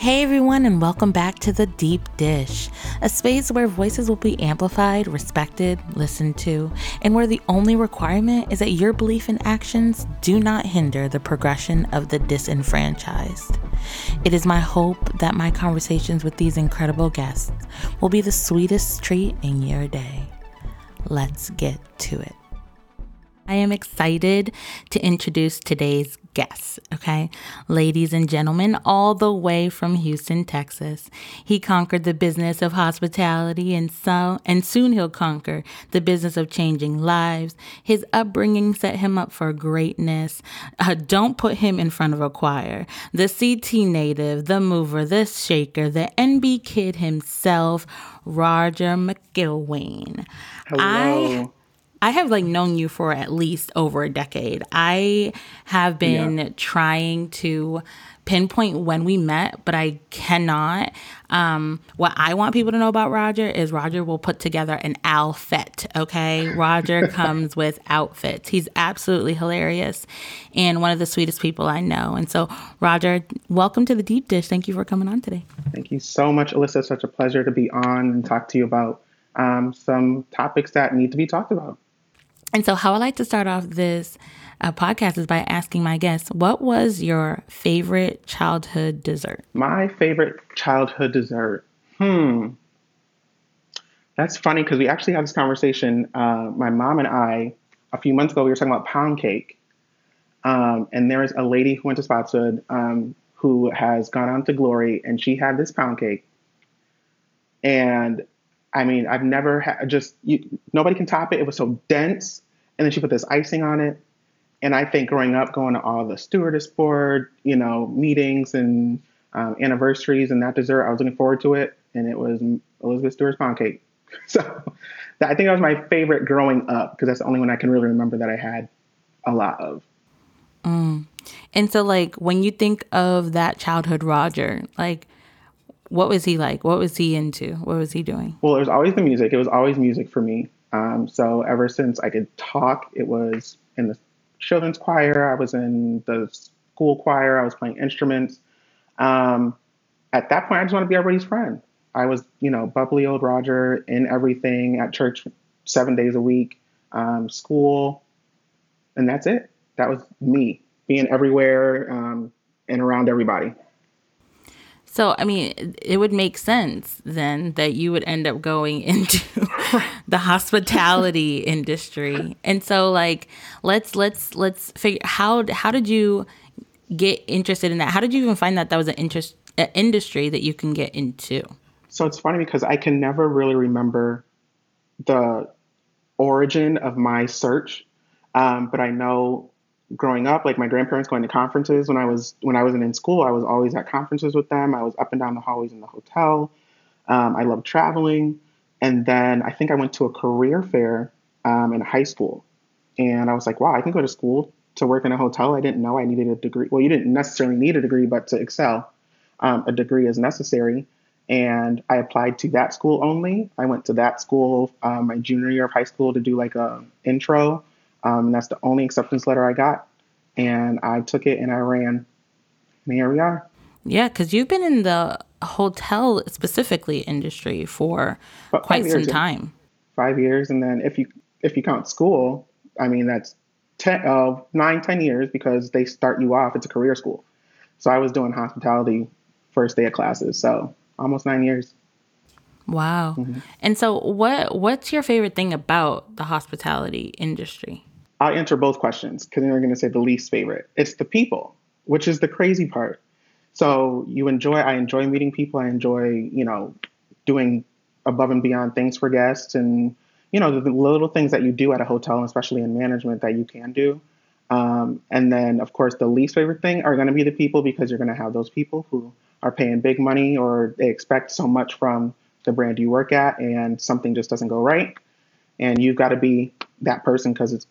Hey everyone, and welcome back to The Deep Dish, a space where voices will be amplified, respected, listened to, and where the only requirement is that your belief and actions do not hinder the progression of the disenfranchised. It is my hope that my conversations with these incredible guests will be the sweetest treat in your day. Let's get to it. I am excited to introduce today's guest, okay? Ladies and gentlemen, all the way from Houston, Texas. He conquered the business of hospitality, and soon he'll conquer the business of changing lives. His upbringing set him up for greatness. Don't put him in front of a choir. The CT native, the mover, the shaker, the NB kid himself, Roger McIlwain. Hello. I have known you for at least over a decade. I have been trying to pinpoint when we met, but I cannot. What I want people to know about Roger is Roger will put together an outfit, okay? Roger comes with outfits. He's absolutely hilarious and one of the sweetest people I know. And so, Roger, welcome to The Deep Dish. Thank you for coming on today. Thank you so much, Alyssa. It's such a pleasure to be on and talk to you about some topics that need to be talked about. And so how I like to start off this podcast is by asking my guests, what was your favorite childhood dessert? My favorite childhood dessert? That's funny because we actually had this conversation, my mom and I, a few months ago. We were talking about pound cake. And there was a lady who went to Spotswood who has gone on to glory, and she had this pound cake. And I mean, I've never had, nobody can top it. It was so dense. And then she put this icing on it. And I think growing up, going to all the stewardess board, meetings and anniversaries and that dessert, I was looking forward to it. And it was Elizabeth Stewart's pound cake. So I think that was my favorite growing up because that's the only one I can really remember that I had a lot of. And so when you think of that childhood Roger, what was he like? What was he into? What was he doing? Well, it was always the music. It was always music for me. So ever since I could talk, it was in the children's choir. I was in the school choir. I was playing instruments. At that point, I just wanted to be everybody's friend. I was, bubbly old Roger in everything, at church 7 days a week, school. And that's it. That was me being everywhere and around everybody. So, I mean, it would make sense then that you would end up going into the hospitality industry. And so let's figure how did you get interested in that? How did you even find that was an industry that you can get into? So it's funny because I can never really remember the origin of my search. But I know growing up, my grandparents going to conferences when I wasn't in school, I was always at conferences with them. I was up and down the hallways in the hotel. I loved traveling. And then I think I went to a career fair in high school. And I was like, wow, I can go to school to work in a hotel. I didn't know I needed a degree. Well, you didn't necessarily need a degree, but to excel, a degree is necessary. And I applied to that school only. I went to that school my junior year of high school to do a intro. That's the only acceptance letter I got. And I took it and I ran. And here we are. Yeah, because you've been in the hotel specifically industry for quite some time. 5 years. And then if you count school, I mean, that's 9, 10 years because they start you off. It's a career school. So I was doing hospitality first day of classes. So almost 9 years. Wow. Mm-hmm. And so what's your favorite thing about the hospitality industry? I'll answer both questions because then we're going to say the least favorite. It's the people, which is the crazy part. So I enjoy meeting people. I enjoy, doing above and beyond things for guests and, the little things that you do at a hotel, especially in management that you can do. And then, of course, the least favorite thing are going to be the people because you're going to have those people who are paying big money or they expect so much from the brand you work at and something just doesn't go right. And you've got to be that person because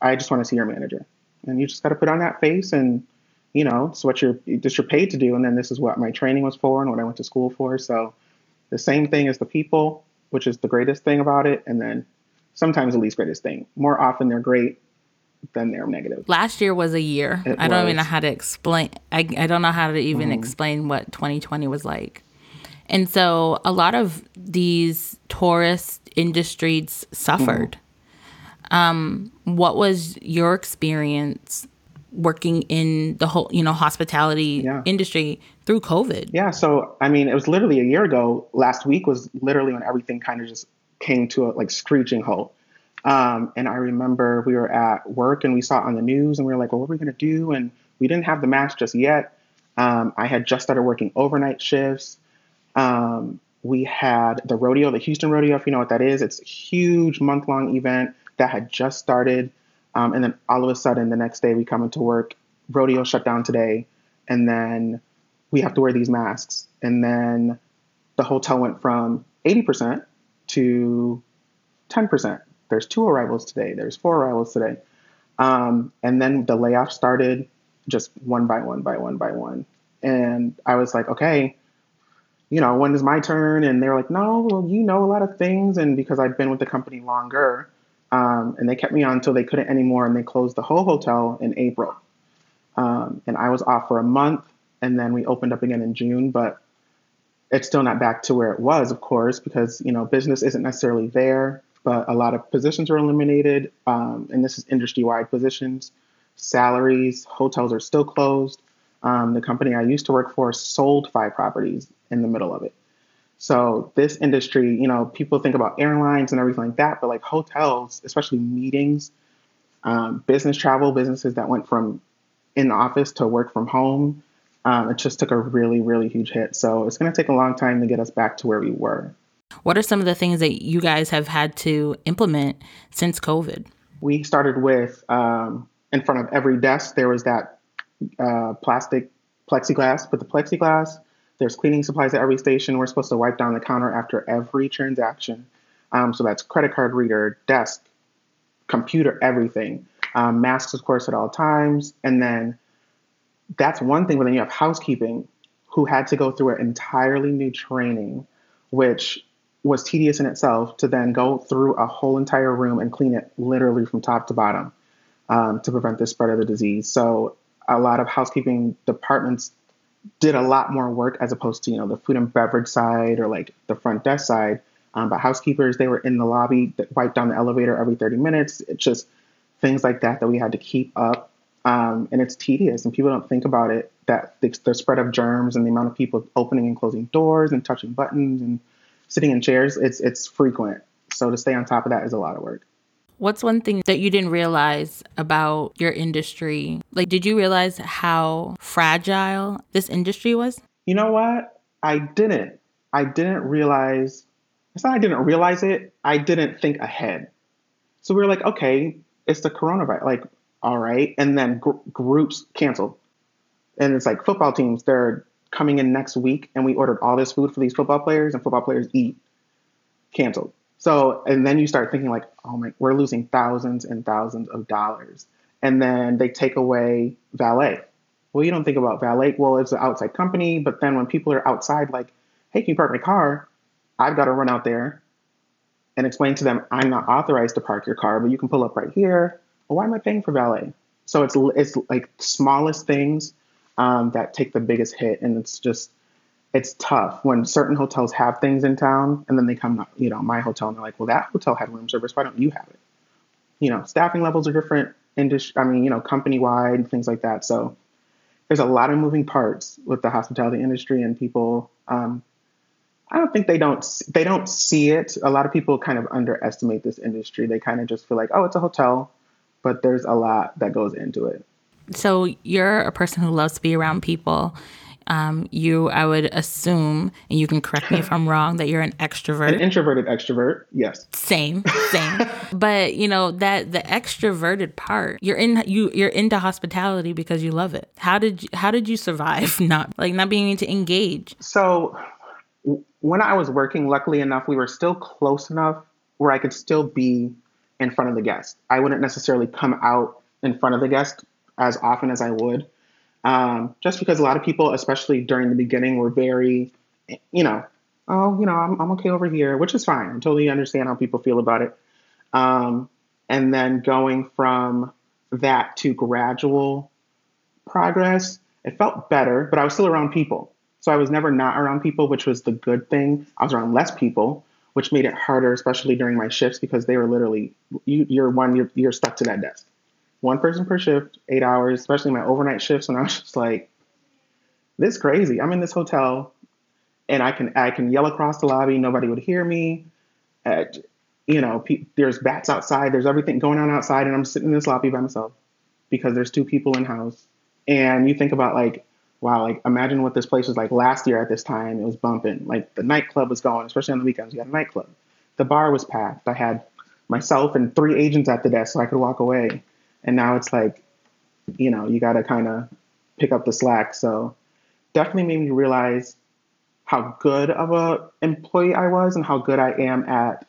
I just want to see your manager. And you just got to put on that face and, it's what you're paid to do. And then this is what my training was for and what I went to school for. So the same thing as the people, which is the greatest thing about it. And then sometimes the least greatest thing. More often they're great then they're negative. Last year was a year. I don't even know how to explain. I don't know how to even explain what 2020 was like. And so a lot of these tourist industries suffered. What was your experience working in the whole, hospitality industry through COVID? Yeah. So, I mean, it was literally a year ago. Last week was literally when everything kind of just came to a screeching halt. And I remember we were at work and we saw it on the news and we were like, well, what are we going to do? And we didn't have the mask just yet. I had just started working overnight shifts. We had the rodeo, the Houston rodeo, if you know what that is. It's a huge month-long event that had just started. And then all of a sudden the next day we come into work, rodeo shut down today. And then we have to wear these masks. And then the hotel went from 80% to 10%. There's 2 arrivals today. There's 4 arrivals today. And then the layoff started just one by one. And I was like, okay, when is my turn? And they were like, no, well, a lot of things. And because I've been with the company longer, and they kept me on until they couldn't anymore. And they closed the whole hotel in April. And I was off for a month. And then we opened up again in June, but it's still not back to where it was, of course, because, business isn't necessarily there. But a lot of positions were eliminated, and this is industry-wide positions. Salaries, hotels are still closed. The company I used to work for sold 5 properties in the middle of it. So this industry, people think about airlines and everything like that, but like hotels, especially meetings, business travel, businesses that went from in the office to work from home, it just took a really, really huge hit. So it's going to take a long time to get us back to where we were. What are some of the things that you guys have had to implement since COVID? We started with, in front of every desk, there was that plastic plexiglass. But the plexiglass, there's cleaning supplies at every station. We're supposed to wipe down the counter after every transaction. So that's credit card reader, desk, computer, everything. Masks, of course, at all times. And then that's one thing. But then you have housekeeping, who had to go through an entirely new training, which was tedious in itself, to then go through a whole entire room and clean it literally from top to bottom to prevent the spread of the disease. So a lot of housekeeping departments did a lot more work as opposed to, the food and beverage side or like the front desk side. But housekeepers, they were in the lobby, that wiped down the elevator every 30 minutes. It's just things like that we had to keep up. And it's tedious and people don't think about it, that the spread of germs and the amount of people opening and closing doors and touching buttons and sitting in chairs, it's frequent. So to stay on top of that is a lot of work. What's one thing that you didn't realize about your industry? Like, did you realize how fragile this industry was? You know what? I didn't realize. It's not I didn't realize it. I didn't think ahead. So we were like, okay, it's the coronavirus. Like, all right. And then groups canceled. And it's like football teams, they're coming in next week. And we ordered all this food for these football players and football players eat. Canceled. So, and then you start thinking like, oh my, we're losing thousands and thousands of dollars. And then they take away valet. Well, you don't think about valet. Well, it's an outside company. But then when people are outside, like, hey, can you park my car? I've got to run out there and explain to them, I'm not authorized to park your car, but you can pull up right here. Well, why am I paying for valet? So it's like smallest things that take the biggest hit. And it's tough when certain hotels have things in town and then they come, my hotel and they're like, well, that hotel had room service. Why don't you have it? Staffing levels are different industry. I mean, company wide and things like that. So there's a lot of moving parts with the hospitality industry and people. I don't think they don't see it. A lot of people kind of underestimate this industry. They kind of just feel like, oh, it's a hotel, but there's a lot that goes into it. So you're a person who loves to be around people. I would assume, and you can correct me if I'm wrong, that you're an extrovert. An introverted extrovert, yes. Same. But that the extroverted part, you're into hospitality because you love it. How did you survive not being able to engage? So when I was working, luckily enough, we were still close enough where I could still be in front of the guest. I wouldn't necessarily come out in front of the guest as often as I would. Just because a lot of people, especially during the beginning, were very, I'm okay over here, which is fine. I totally understand how people feel about it. And then going from that to gradual progress, it felt better, but I was still around people. So I was never not around people, which was the good thing. I was around less people, which made it harder, especially during my shifts, because they were literally, you're stuck to that desk. One person per shift, 8 hours, especially my overnight shifts. And I was just like, this is crazy. I'm in this hotel and I can yell across the lobby. Nobody would hear me. There's bats outside. There's everything going on outside. And I'm sitting in this lobby by myself because there's two people in house. And you think about like, wow, like imagine what this place was like last year at this time. It was bumping. Like the nightclub was going, especially on the weekends. You had a nightclub. The bar was packed. I had myself and 3 agents at the desk so I could walk away. And now it's like, you got to kind of pick up the slack. So definitely made me realize how good of a employee I was and how good I am at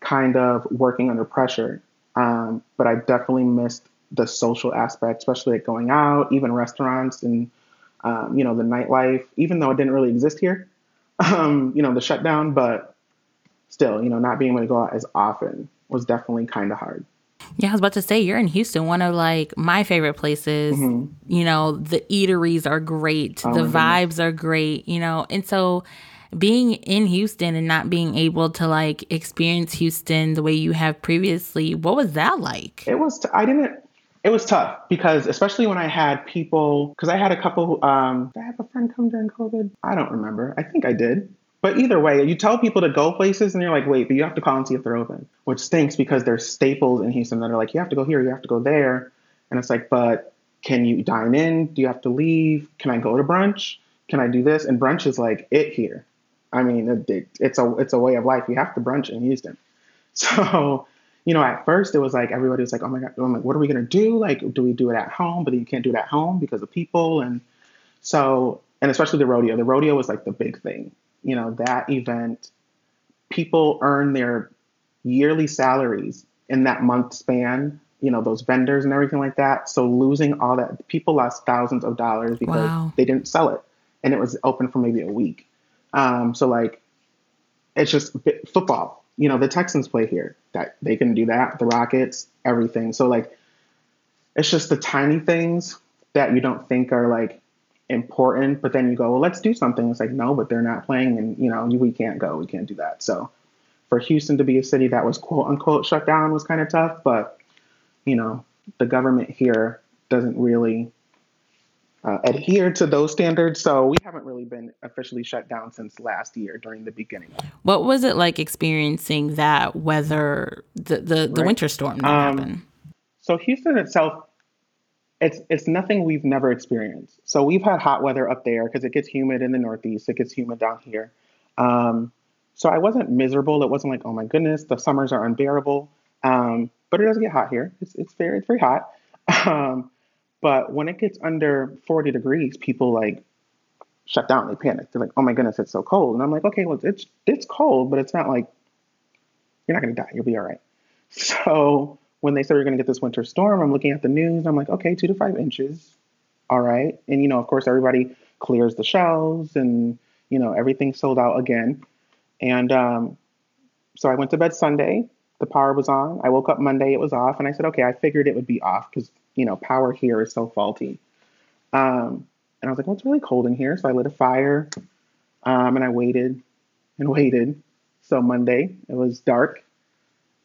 kind of working under pressure. But I definitely missed the social aspect, especially like going out, even restaurants and, the nightlife, even though it didn't really exist here, the shutdown, but still, not being able to go out as often was definitely kind of hard. Yeah, I was about to say, you're in Houston, one of like my favorite places, mm-hmm. The eateries are great, the vibes are great, and so being in Houston and not being able to like experience Houston the way you have previously, what was that like? It was tough because especially when I had people, because I had a couple, did I have a friend come during COVID? I don't remember. I think I did. But either way, you tell people to go places and you're like, wait, but you have to call and see if they're open, which stinks because there's staples in Houston that are like, you have to go here, you have to go there. And it's like, but can you dine in? Do you have to leave? Can I go to brunch? Can I do this? And brunch is like it here. I mean, it's a way of life. You have to brunch in Houston. So, at first it was like, everybody was like, oh my God, I'm like, what are we going to do? Like, do we do it at home? But then you can't do it at home because of people. And so, and especially the rodeo. The rodeo was like the big thing. That event, people earn their yearly salaries in that month span, those vendors and everything like that. So losing all that, people lost thousands of dollars because they didn't sell it. And it was open for maybe a week. So like, it's just football, the Texans play here that they can do that, the Rockets, everything. So like, it's just the tiny things that you don't think are like important, but then you go, well, let's do something. It's like, no, but they're not playing and, we can't go, we can't do that. So for Houston to be a city that was quote unquote shut down was kind of tough, but, the government here doesn't really adhere to those standards. So we haven't really been officially shut down since last year during the beginning. What was it like experiencing that weather, the winter storm that happened? So Houston itself, It's nothing we've never experienced. So we've had hot weather up there because it gets humid in the Northeast. It gets humid down here. So I wasn't miserable. It wasn't like, oh my goodness, the summers are unbearable. But it doesn't get hot here. It's very hot. But when it gets under 40 degrees, people like shut down. They panic. They're like, oh my goodness, it's so cold. And I'm like, okay, well, it's cold, but it's not like, you're not going to die. You'll be all right. So when they said we're going to get this winter storm, I'm looking at the news. I'm like, okay, 2 to 5 inches. All right. And, of course, everybody clears the shelves and, everything sold out again. And so I went to bed Sunday. The power was on. I woke up Monday. It was off. And I said, okay, I figured it would be off because, power here is so faulty. And I was like, well, it's really cold in here. So I lit a fire and I waited and waited. So Monday it was dark.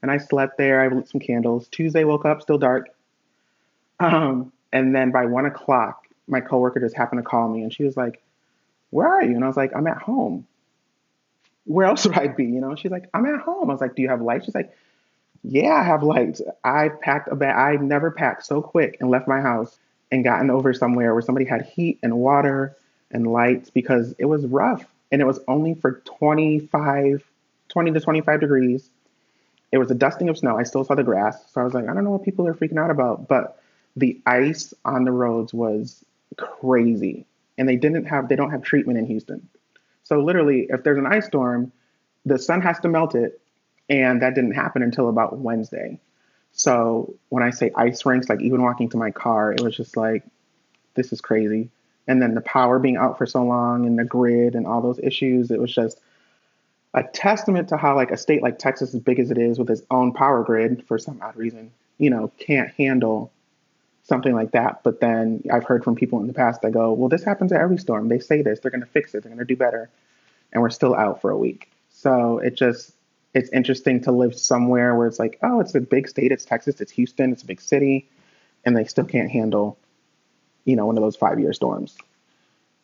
And I slept there. I lit some candles. Tuesday, woke up, still dark. And then by 1 o'clock, my coworker just happened to call me and she was like, where are you? And I was like, I'm at home. Where else would I be? She's like, I'm at home. I was like, do you have lights? She's like, yeah, I have lights. I packed a bag. I never packed so quick and left my house and gotten over somewhere where somebody had heat and water and lights because it was rough. And it was only for 20 to 25 degrees. It was a dusting of snow. I still saw the grass. So I was like, I don't know what people are freaking out about. But the ice on the roads was crazy. And they don't have treatment in Houston. So literally, if there's an ice storm, the sun has to melt it. And that didn't happen until about Wednesday. So when I say ice rinks, like even walking to my car, it was just like, this is crazy. And then the power being out for so long and the grid and all those issues, it was just a testament to how like a state like Texas, as big as it is with its own power grid for some odd reason, can't handle something like that. But then I've heard from people in the past that go, well, this happens at every storm. They say this, they're going to fix it, they're going to do better. And we're still out for a week. So it just, it's interesting to live somewhere where it's like, oh, it's a big state. It's Texas. It's Houston. It's a big city. And they still can't handle, you know, one of those 5-year storms.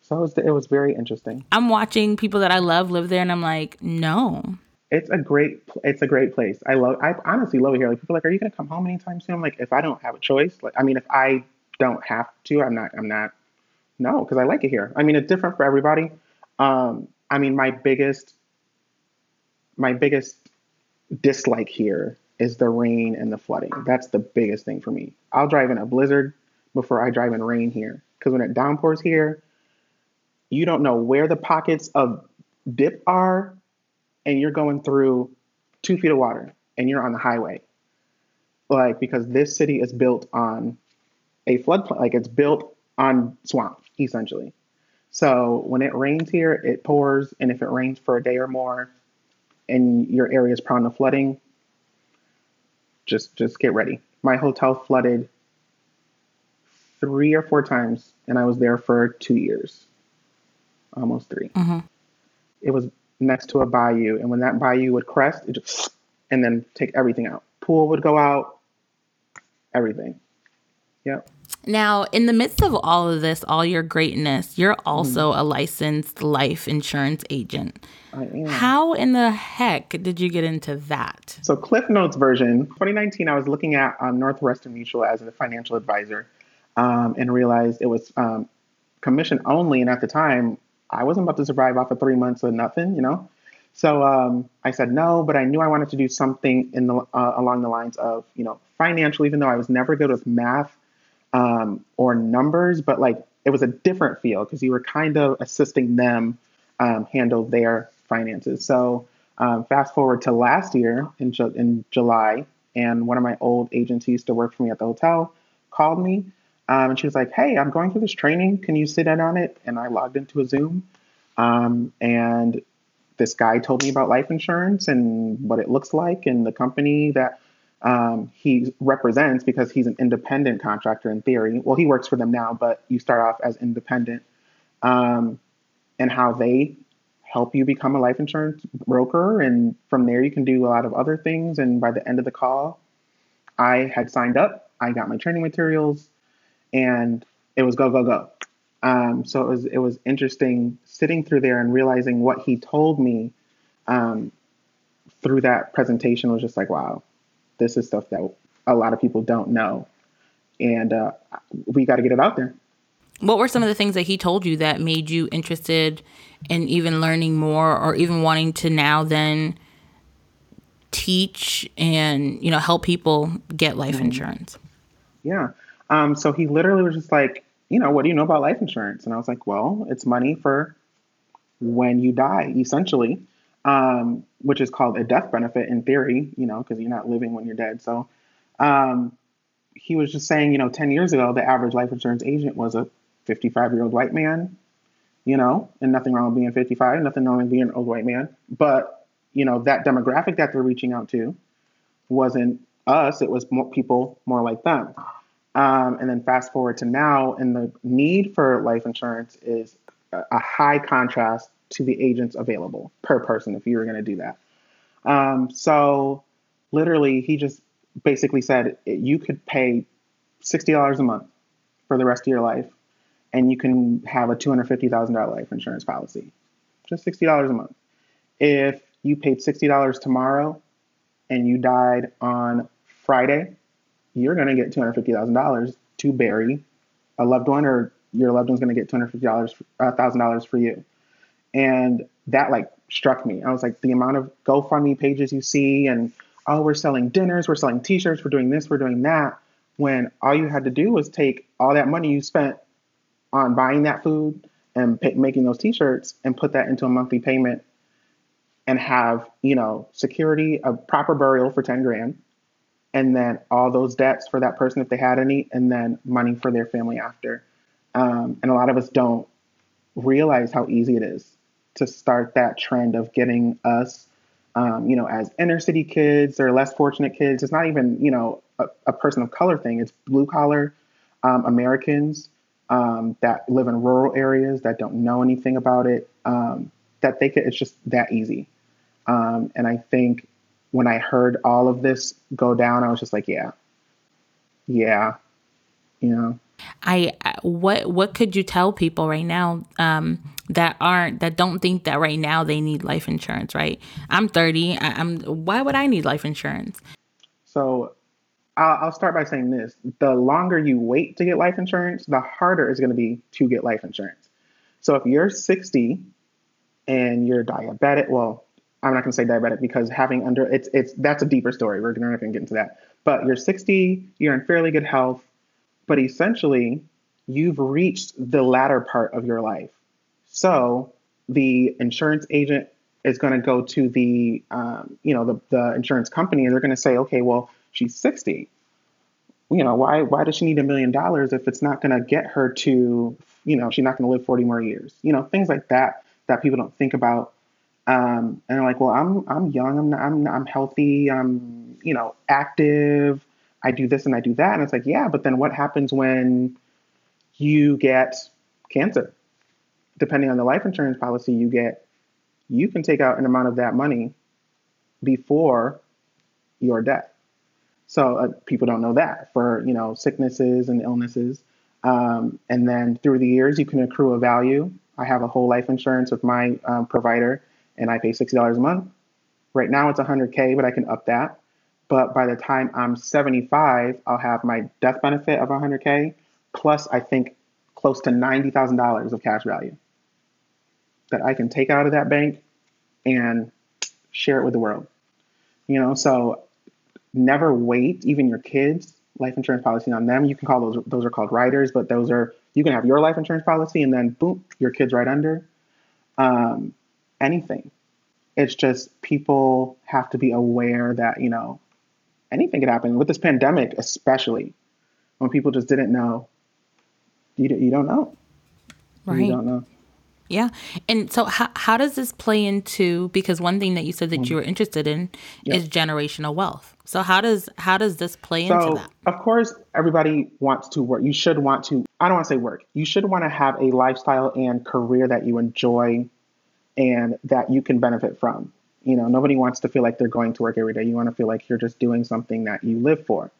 So it was very interesting. I'm watching people that I love live there and I'm like, no. It's a great place. I honestly love it here. Like, people are like, are you going to come home anytime soon? I'm like, if I don't have a choice, like, I mean, if I don't have to, I'm not, no, because I like it here. I mean, it's different for everybody. I mean, my biggest dislike here is the rain and the flooding. That's the biggest thing for me. I'll drive in a blizzard before I drive in rain here. Because when it downpours here, you don't know where the pockets of dip are, and you're going through 2 feet of water and you're on the highway. Like, because this city is built on a floodplain, like it's built on swamp, essentially. So when it rains here, it pours. And if it rains for a day or more and your area is prone to flooding, just get ready. My hotel flooded 3 or 4 times and I was there for 2 years, almost 3. Mm-hmm. It was next to a bayou, and when that bayou would crest, it just, and then take everything out. Pool would go out, everything. Yep. Now, in the midst of all of this, all your greatness, you're also a licensed life insurance agent. I am. How in the heck did you get into that? So Cliff Notes version, 2019, I was looking at Northwestern Mutual as a financial advisor, and realized it was commission only. And at the time, I wasn't about to survive off of 3 months of nothing, you know? So I said no, but I knew I wanted to do something in the along the lines of, you know, financial, even though I was never good with math or numbers, but like it was a different field because you were kind of assisting them handle their finances. So fast forward to last year in July, and one of my old agents who used to work for me at the hotel called me. And she was like, hey, I'm going through this training. Can you sit in on it? And I logged into a Zoom. And this guy told me about life insurance and what it looks like and the company that he represents, because he's an independent contractor in theory. Well, he works for them now, but you start off as independent, and how they help you become a life insurance broker. And from there, you can do a lot of other things. And by the end of the call, I had signed up. I got my training materials. And it was go, go, go. So it was interesting sitting through there and realizing what he told me through that presentation was just like, wow, this is stuff that a lot of people don't know. And we got to get it out there. What were some of the things that he told you that made you interested in even learning more, or even wanting to now then teach and, you know, help people get life insurance? Yeah. So he literally was just like, you know, what do you know about life insurance? And I was like, well, it's money for when you die, essentially, which is called a death benefit in theory, you know, because you're not living when you're dead. So he was just saying, you know, 10 years ago, the average life insurance agent was a 55-year-old white man, you know, and nothing wrong with being 55, nothing wrong with being an old white man. But, you know, that demographic that they're reaching out to wasn't us. It was more people more like them. And then fast forward to now, and the need for life insurance is a high contrast to the agents available per person if you were going to do that. So literally, he just basically said you could pay $60 a month for the rest of your life, and you can have a $250,000 life insurance policy, just $60 a month. If you paid $60 tomorrow and you died on Friday, you're going to get $250,000 to bury a loved one, or your loved one's going to get $250,000 for you. And that like struck me. I was like, the amount of GoFundMe pages you see and, oh, we're selling dinners, we're selling t-shirts, we're doing this, we're doing that, when all you had to do was take all that money you spent on buying that food and making those t-shirts and put that into a monthly payment and have, you know, security, a proper burial for $10,000. And then all those debts for that person if they had any, and then money for their family after. And a lot of us don't realize how easy it is to start that trend of getting us, you know, as inner city kids or less fortunate kids. It's not even, you know, a person of color thing. It's blue collar, Americans that live in rural areas that don't know anything about it, that they could, it's just that easy. And I think when I heard all of this go down, I was just like, yeah, you know. What could you tell people right now that don't think that right now they need life insurance? Right, I'm 30. Why would I need life insurance? So, I'll start by saying this: the longer you wait to get life insurance, the harder it's going to be to get life insurance. So, if you're 60 and you're diabetic, well, I'm not going to say diabetic because having under it's that's a deeper story. We're not going to get into that. But you're 60, you're in fairly good health. But essentially, you've reached the latter part of your life. So the insurance agent is going to go to the insurance company, and they're going to say, okay, well, she's 60. You know, why does she need $1 million if it's not going to get her to, you know, she's not going to live 40 more years? You know, things like that people don't think about. And they're like, well, I'm young, I'm healthy, I'm, you know, active. I do this and I do that. And it's like, yeah, but then what happens when you get cancer? Depending on the life insurance policy you get, you can take out an amount of that money before your death. So people don't know that for, you know, sicknesses and illnesses. And then through the years, you can accrue a value. I have a whole life insurance with my provider, and I pay $60 a month. Right now it's $100K, but I can up that. But by the time I'm 75, I'll have my death benefit of $100K, plus I think close to $90,000 of cash value that I can take out of that bank and share it with the world. You know, so never wait, even your kids' life insurance policy on them. You can call those are called riders, but those are, you can have your life insurance policy and then boom, your kids right under. Anything. It's just people have to be aware that, you know, anything could happen with this pandemic, especially when people just didn't know. You don't know. Right. You don't know. Yeah. And so how does this play into, because one thing that you said that you were interested in is generational wealth. So how does this play into that? Of course, everybody wants to work. You should want to, I don't want to say work. You should want to have a lifestyle and career that you enjoy and that you can benefit from. You know, nobody wants to feel like they're going to work every day. You want to feel like you're just doing something that you live for.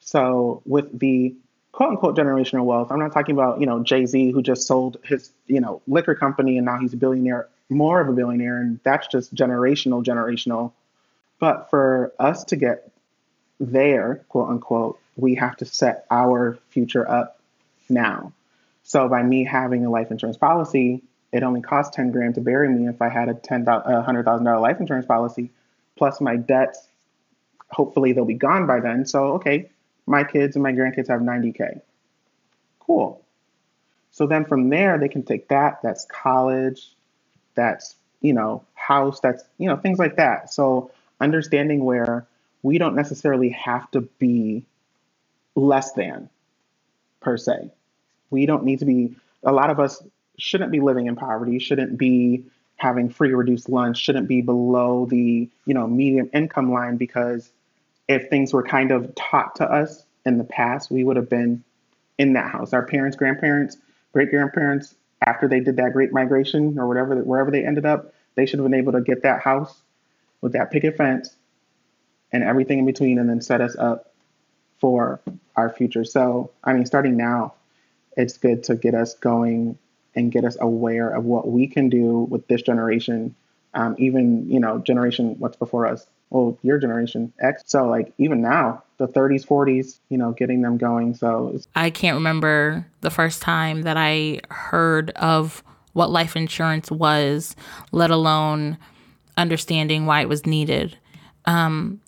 So with the quote unquote generational wealth, I'm not talking about, you know, Jay-Z who just sold his, you know, liquor company and now he's a billionaire, more of a billionaire. And that's just generational. But for us to get there, quote unquote, we have to set our future up now. So by me having a life insurance policy, it only cost $10,000 to bury me if I had a $100,000 life insurance policy, plus my debts. Hopefully they'll be gone by then. So, okay, my kids and my grandkids have $90K. Cool. So then from there, they can take that's college, that's, you know, house, that's, you know, things like that. So understanding where we don't necessarily have to be less than per se. We don't need to be, a lot of us shouldn't be living in poverty, shouldn't be having free reduced lunch, shouldn't be below the, you know, median income line, because if things were kind of taught to us in the past, we would have been in that house. Our parents, grandparents, great grandparents, after they did that great migration or whatever, wherever they ended up, they should have been able to get that house with that picket fence and everything in between, and then set us up for our future. So, I mean, starting now, it's good to get us going and get us aware of what we can do with this generation, even, you know, generation what's before us, well, your generation X. So like even now, the 30s, 40s, you know, getting them going. So I can't remember the first time that I heard of what life insurance was, let alone understanding why it was needed. And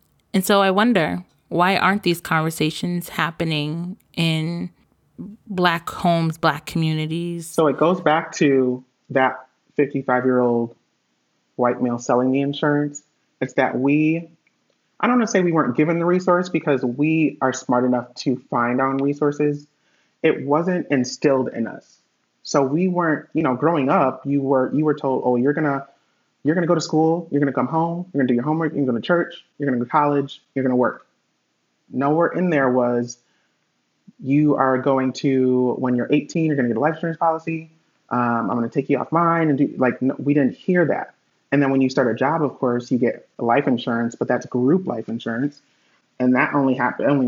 so I wonder, why aren't these conversations happening in Black homes, Black communities? So it goes back to that 55-year-old white male selling the insurance. It's that I don't want to say we weren't given the resource, because we are smart enough to find our own resources. It wasn't instilled in us. So we weren't, you know, growing up, you were told, oh, you're going to go to school, you're going to come home, you're going to do your homework, you're going to go to church, you're going to go to college, you're going to work. Nowhere in there was, You are going to, when you're 18, you're going to get a life insurance policy. I'm going to take you off mine and do like, no, we didn't hear that. And then when you start a job, of course, you get life insurance, but that's group life insurance. And that only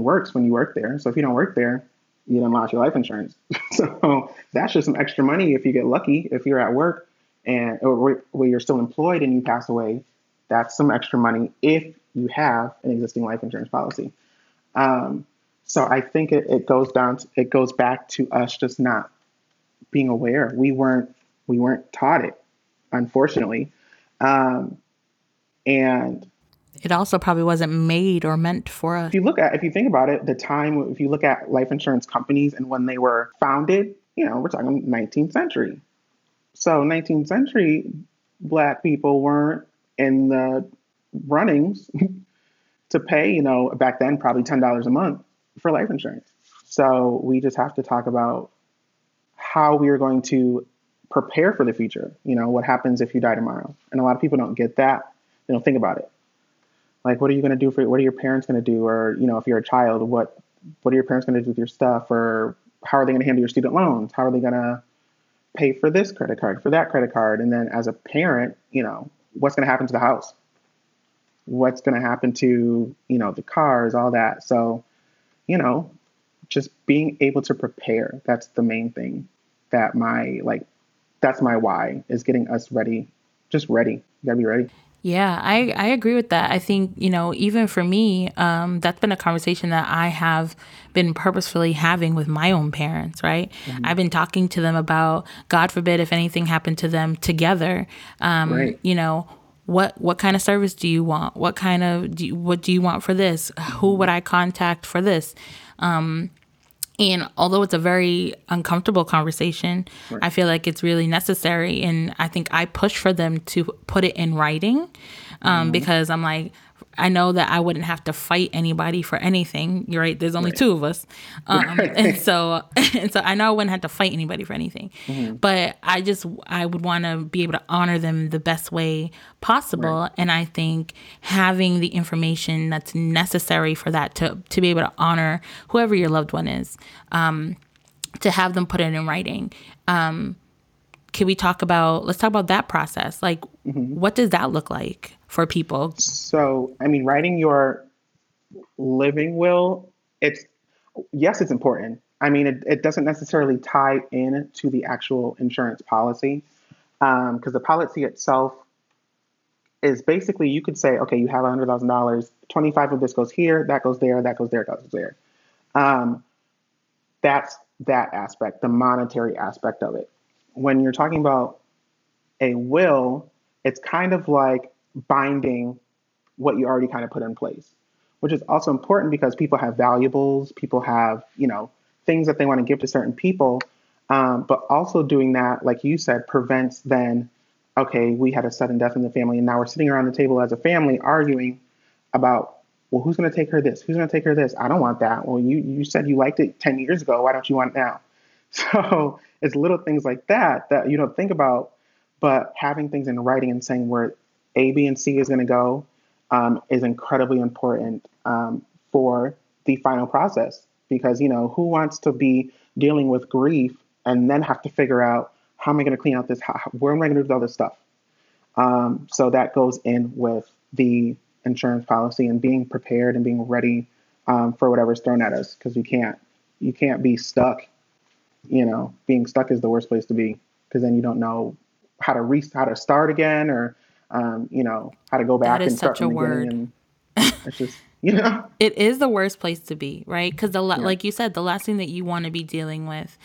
works when you work there. So if you don't work there, you don't lost your life insurance. So that's just some extra money if you get lucky, if you're at work and or where you're still employed and you pass away, that's some extra money if you have an existing life insurance policy. So I think it goes back to us just not being aware. We weren't taught it, unfortunately. And it also probably wasn't made or meant for us. If you think about it, the time, if you look at life insurance companies and when they were founded, you know, we're talking 19th century. So 19th century, Black people weren't in the runnings to pay, you know, back then, probably $10 a month for life insurance. So we just have to talk about how we are going to prepare for the future. You know, what happens if you die tomorrow? And a lot of people don't get that. They don't think about it. Like, what are you going to do what are your parents going to do? Or, you know, if you're a child, what are your parents going to do with your stuff? Or how are they going to handle your student loans? How are they going to pay for this credit card, for that credit card? And then as a parent, you know, what's going to happen to the house? What's going to happen to, you know, the cars, all that. So, you know, just being able to prepare. That's the main thing that that's my why, is getting us ready, just ready. You gotta be ready. Yeah, I agree with that. I think, you know, even for me, that's been a conversation that I have been purposefully having with my own parents, right? Mm-hmm. I've been talking to them about, God forbid, if anything happened to them together, right. You know, what kind of service do you want? What do you want for this? Who would I contact for this? And although it's a very uncomfortable conversation, right. I feel like it's really necessary. And I think I push for them to put it in writing mm-hmm. because I'm like, I know that I wouldn't have to fight anybody for anything. You're right. There's only right. two of us. And so I know I wouldn't have to fight anybody for anything. Mm-hmm. But I would want to be able to honor them the best way possible. Right. And I think having the information that's necessary for that to be able to honor whoever your loved one is, to have them put it in writing. Let's talk about that process. Like, mm-hmm. what does that look like for people? So, I mean, writing your living will, it's important. I mean, it doesn't necessarily tie in to the actual insurance policy, because the policy itself is basically, you could say, okay, you have $100,000, 25 of this goes here, that goes there, that goes there, that goes there. That's that aspect, the monetary aspect of it. When you're talking about a will, it's kind of like binding what you already kind of put in place, which is also important because people have valuables, people have, you know, things that they want to give to certain people. But also doing that, like you said, prevents then, okay, we had a sudden death in the family and now we're sitting around the table as a family arguing about, well, who's going to take her this? Who's going to take her this? I don't want that. Well, you said you liked it 10 years ago. Why don't you want it now? So it's little things like that you don't think about, but having things in writing and saying where A, B, and C is going to go is incredibly important for the final process. Because, you know, who wants to be dealing with grief and then have to figure out, how am I going to clean out this? Where am I going to do all this stuff? So that goes in with the insurance policy and being prepared and being ready for whatever's thrown at us, because you can't be stuck. You know, being stuck is the worst place to be, because then you don't know how to start again, or you know, how to go back and start from the beginning. And it's just, you know, it is the worst place to be, right? Because like you said, the last thing that you want to be dealing with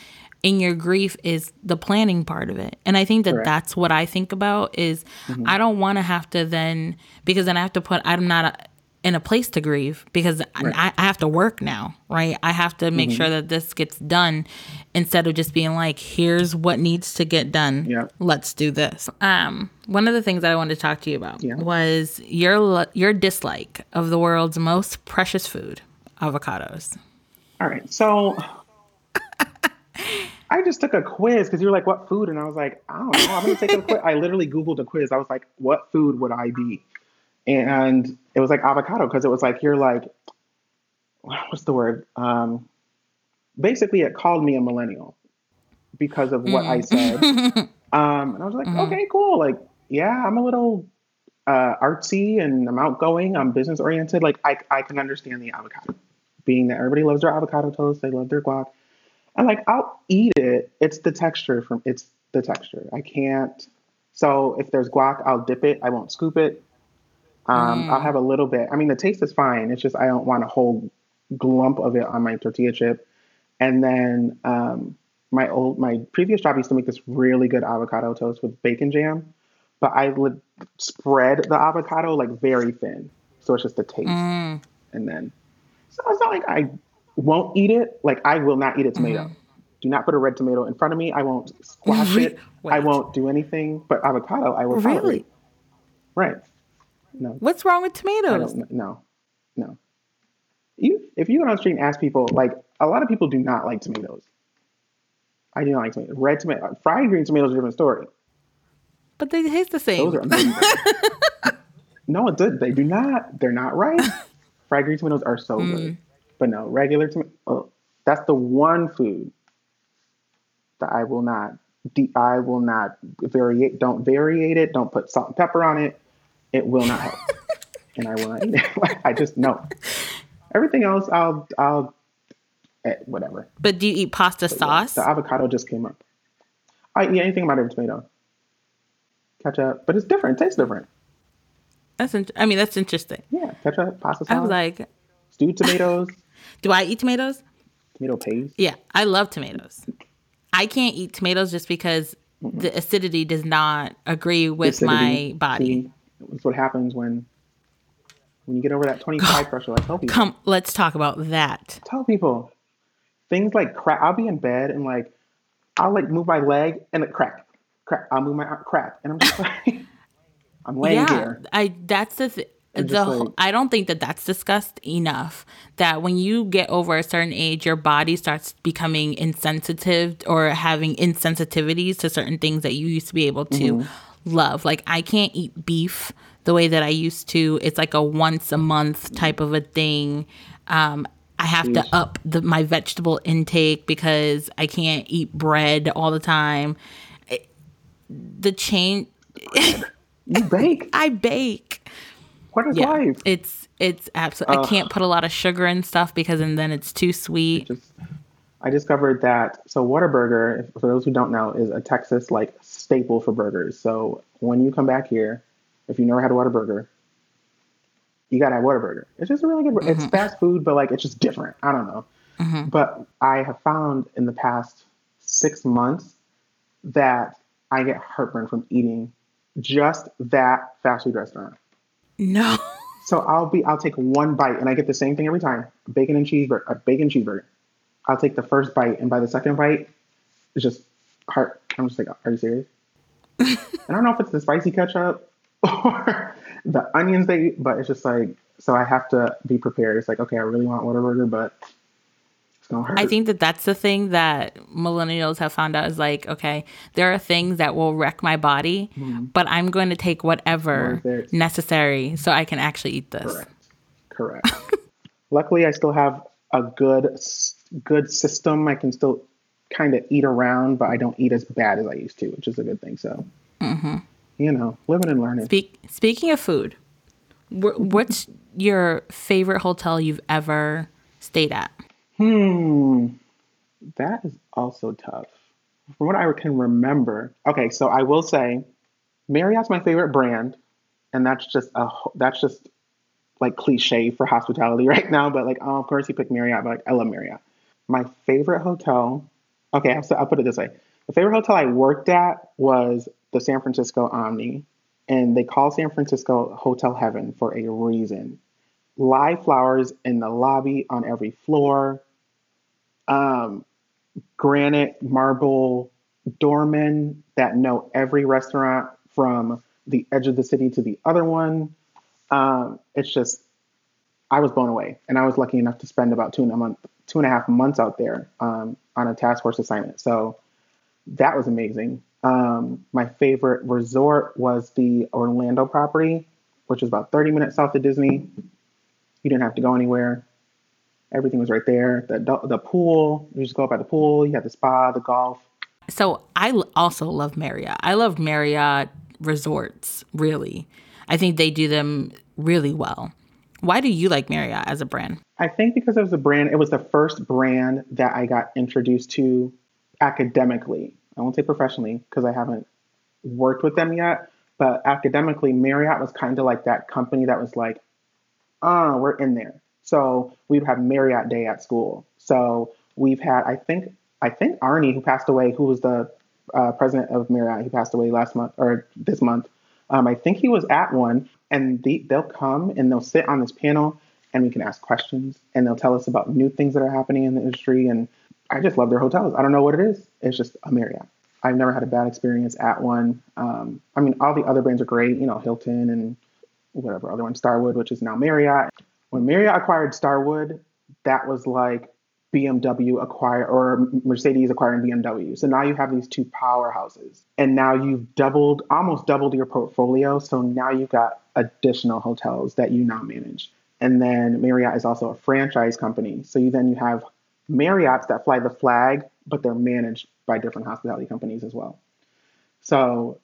in your grief is the planning part of it. And I think that Correct. That's what I think about is mm-hmm. I don't want to have to then, because then I have to put I'm not. In a place to grieve, because right. I have to work now, right? I have to make mm-hmm. sure that this gets done instead of just being like, here's what needs to get done. Yeah. Let's do this. One of the things that I wanted to talk to you about was your dislike of the world's most precious food, avocados. All right. So I just took a quiz because you were like, what food? And I was like, I don't know. I'm going to take a quiz. I literally Googled a quiz. I was like, what food would I be? And it was like avocado, because it was like, you're like, what's the word? basically had called me a millennial because of what I said. And I was like, okay, cool. Like, yeah, I'm a little artsy and I'm outgoing. I'm business oriented. Like I can understand the avocado, being that everybody loves their avocado toast. They love their guac. And like, I'll eat it. It's the texture from, it's the texture. I can't. So if there's guac, I'll dip it. I won't scoop it. I'll have a little bit. I mean, the taste is fine. It's just, I don't want a whole glump of it on my tortilla chip. And then, my previous job used to make this really good avocado toast with bacon jam, but I would spread the avocado like very thin. So it's just the taste. And then, so it's not like I won't eat it. Like I will not eat a tomato. Do not put a red tomato in front of me. I won't squash it. Wait. I won't do anything, but avocado, I will tolerate. Really? Right. No. What's wrong with tomatoes? No. If you go down the street and ask people, like a lot of people do not like tomatoes. I do not like tomatoes. Red tomato, fried green tomatoes are a different story. But they taste the same. Those are amazing. No, it does. They do not. They're not right. Fried green tomatoes are so good. But no, regular tomato. Oh, that's the one food that I will not. I will not variate. Don't variate it. Don't put salt and pepper on it. It will not help, and I will not eat it. I just know. Everything else, I'll whatever. But do you eat pasta sauce? Yeah, the avocado just came up. I eat anything about every tomato. Ketchup, but it's different. It tastes different. That's interesting. Yeah, ketchup, pasta sauce. I was like, stewed tomatoes. Do I eat tomatoes? Tomato paste. Yeah, I love tomatoes. I can't eat tomatoes just because the acidity does not agree with my body. That's what happens when you get over that 25 pressure. Like, tell people. Let's talk about that. Tell people things like crack. I'll be in bed and like I'll like move my leg and it crack. I'll move my arm, crack, and I'm just like I'm laying here. That's the thing. I don't think that's discussed enough, that when you get over a certain age, your body starts becoming insensitive or having insensitivities to certain things that you used to be able to love. Like I can't eat beef the way that I used to. It's like a once a month type of a thing. I have to up my vegetable intake because I can't eat bread all the time. You bake. I bake. What is life? It's absolutely. I can't put a lot of sugar and stuff because and then it's too sweet. I discovered that. So Whataburger, for those who don't know, is a Texas like staple for burgers. So when you come back here, if you never had a Whataburger, you gotta have Whataburger. It's just a really good. It's fast food, but like it's just different. I don't know. But I have found in the past 6 months that I get heartburn from eating just that fast food restaurant. No. So I'll take one bite and I get the same thing every time. Bacon cheeseburger. I'll take the first bite and by the second bite, it's just heart. I'm just like, are you serious? And I don't know if it's the spicy ketchup or the onions they eat, but it's just like, so I have to be prepared. It's like, okay, I really want Whataburger, but it's going to hurt. I think that's the thing that millennials have found out is like, okay, there are things that will wreck my body, but I'm going to take whatever necessary so I can actually eat this. Correct. Luckily, I still have a good system. I can still kind of eat around, but I don't eat as bad as I used to, which is a good thing. So, you know, living and learning. Speaking of food, what's your favorite hotel you've ever stayed at? That is also tough. From what I can remember. Okay. So I will say Marriott's my favorite brand. And that's just like cliche for hospitality right now, but like, oh, of course you pick Marriott, but like, I love Marriott. My favorite hotel. Okay. I'll put it this way. The favorite hotel I worked at was the San Francisco Omni, and they call San Francisco Hotel Heaven for a reason. Live flowers in the lobby on every floor. Granite, marble doormen that know every restaurant from the edge of the city to the other one. It's just, I was blown away, and I was lucky enough to spend about 2.5 months out there, on a task force assignment. So that was amazing. My favorite resort was the Orlando property, which is about 30 minutes south of Disney. You didn't have to go anywhere. Everything was right there. The pool, you just go up by the pool. You had the spa, the golf. So I also love Marriott. I love Marriott resorts, really. I think they do them really well. Why do you like Marriott as a brand? I think because it was a brand. It was the first brand that I got introduced to academically. I won't say professionally because I haven't worked with them yet. But academically, Marriott was kind of like that company that was like, we're in there. So we'd have Marriott Day at school. So we've had, I think Arnie, who passed away, who was the president of Marriott, he passed away last month or this month. I think he was at one, and they'll come and they'll sit on this panel and we can ask questions and they'll tell us about new things that are happening in the industry. And I just love their hotels. I don't know what it is. It's just a Marriott. I've never had a bad experience at one. I mean, all the other brands are great, you know, Hilton and whatever other one, Starwood, which is now Marriott. When Marriott acquired Starwood, that was like BMW acquire or Mercedes acquiring BMW. So now you have these two powerhouses and now you've almost doubled your portfolio. So now you've got additional hotels that you now manage. And then Marriott is also a franchise company. So you have Marriotts that fly the flag, but they're managed by different hospitality companies as well. So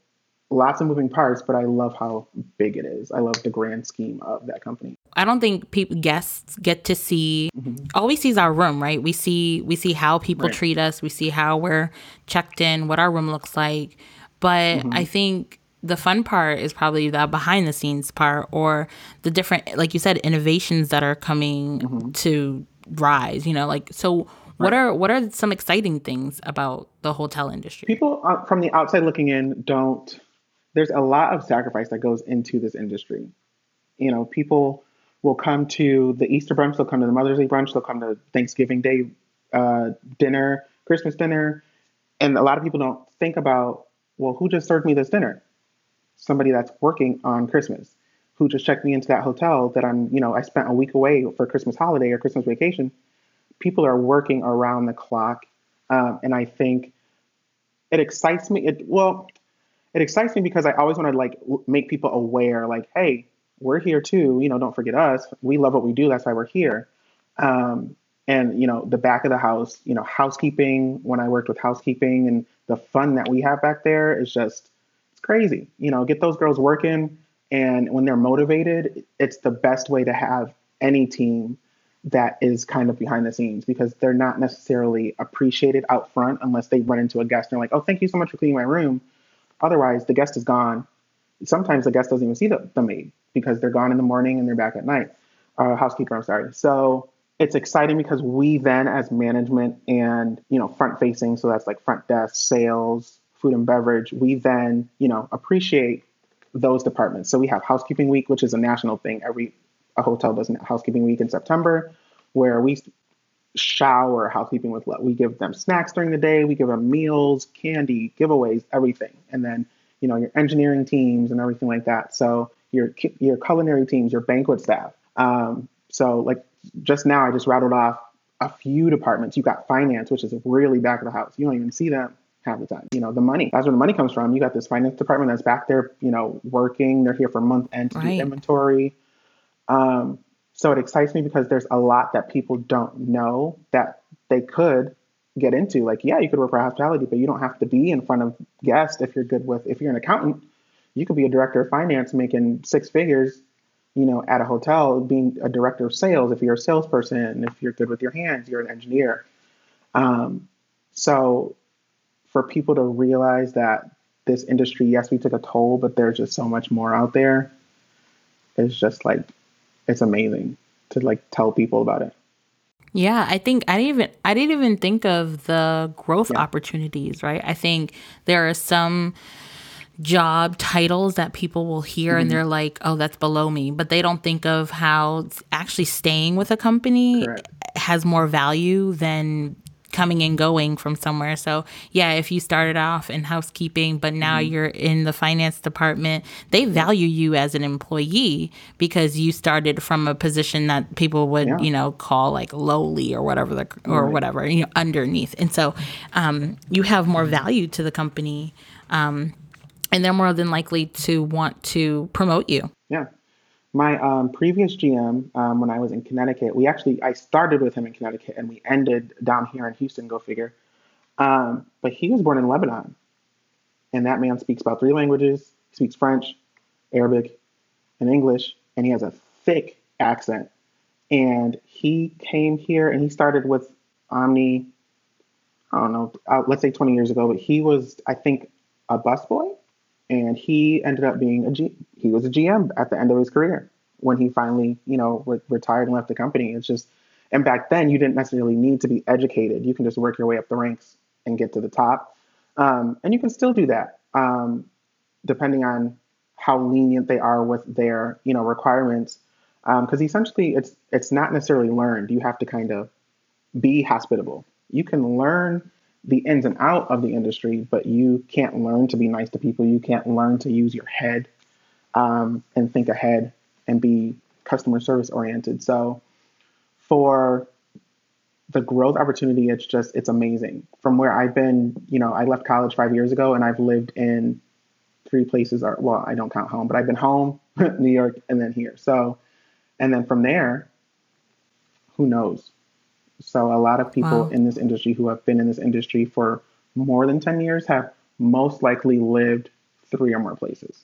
lots of moving parts, but I love how big it is. I love the grand scheme of that company. I don't think guests get to see, mm-hmm. all we see is our room, right? We see how people right. treat us. We see how we're checked in, what our room looks like. But mm-hmm. I think the fun part is probably the behind the scenes part or the different, like you said, innovations that are coming mm-hmm. to rise, you know, like, so what are some exciting things about the hotel industry? People from the outside looking in there's a lot of sacrifice that goes into this industry. You know, people will come to the Easter brunch, they'll come to the Mother's Day brunch, they'll come to Thanksgiving Day dinner, Christmas dinner. And a lot of people don't think about, well, who just served me this dinner? Somebody that's working on Christmas, who just checked me into that hotel that I spent a week away for Christmas holiday or Christmas vacation. People are working around the clock. And I think it excites me. It excites me because I always want to make people aware, like, hey, we're here too. You know, don't forget us. We love what we do. That's why we're here. And, you know, the back of the house, you know, housekeeping, when I worked with housekeeping and the fun that we have back there is just, it's crazy. You know, get those girls working. And when they're motivated, it's the best way to have any team that is kind of behind the scenes because they're not necessarily appreciated out front unless they run into a guest and they're like, oh, thank you so much for cleaning my room. Otherwise, the guest is gone. Sometimes the guest doesn't even see the maid because they're gone in the morning and they're back at night. Housekeeper, I'm sorry. So it's exciting because we then as management and, you know, front facing, so that's like front desk, sales, food and beverage, we then, you know, appreciate those departments. So we have housekeeping week, which is a national thing. A hotel does a housekeeping week in September where we shower housekeeping with love. We give them snacks during the day. We give them meals, candy, giveaways, everything. And then, you know, your engineering teams and everything like that. So your culinary teams, your banquet staff. So like just now, I just rattled off a few departments. You got finance, which is really back of the house. You don't even see them half the time. You know, the money, that's where the money comes from. You got this finance department that's back there, you know, working. They're here for month end to do inventory. So it excites me because there's a lot that people don't know that they could get into. Like, yeah, you could work for hospitality, but you don't have to be in front of guests if you're an accountant. You could be a director of finance making six figures, you know, at a hotel, being a director of sales if you're a salesperson, if you're good with your hands, you're an engineer. So for people to realize that this industry, yes, we took a toll, but there's just so much more out there. It's just like, it's amazing to like tell people about it. Yeah, I think I didn't even think of the growth opportunities, right? I think there are some job titles that people will hear mm-hmm. and they're like, oh, that's below me. But they don't think of how actually staying with a company Correct. Has more value than coming and going from somewhere. So yeah, if you started off in housekeeping, but now mm-hmm. you're in the finance department, they value you as an employee because you started from a position that people would, you know, call like lowly or whatever, whatever, you know, underneath. And so you have more value to the company and they're more than likely to want to promote you. Yeah. My previous GM, when I was in Connecticut, I started with him in Connecticut and we ended down here in Houston, go figure. But he was born in Lebanon. And that man speaks about 3 languages. He speaks French, Arabic, and English. And he has a thick accent. And he came here and he started with Omni, I don't know, let's say 20 years ago. But he was, I think, a busboy. And he ended up being he was a GM at the end of his career when he finally, retired and left the company. It's just, and back then you didn't necessarily need to be educated. You can just work your way up the ranks and get to the top. And you can still do that, depending on how lenient they are with their, requirements. Because essentially it's not necessarily learned. You have to kind of be hospitable. You can learn the ins and out of the industry, but you can't learn to be nice to people. You can't learn to use your head and think ahead and be customer service oriented. So for the growth opportunity, it's amazing. From where I've been, I left college 5 years ago and I've lived in 3 places. Well, I don't count home, but I've been home, New York, and then here. So, and then from there, who knows? So a lot of people in this industry who have been in this industry for more than 10 years have most likely lived 3 or more places.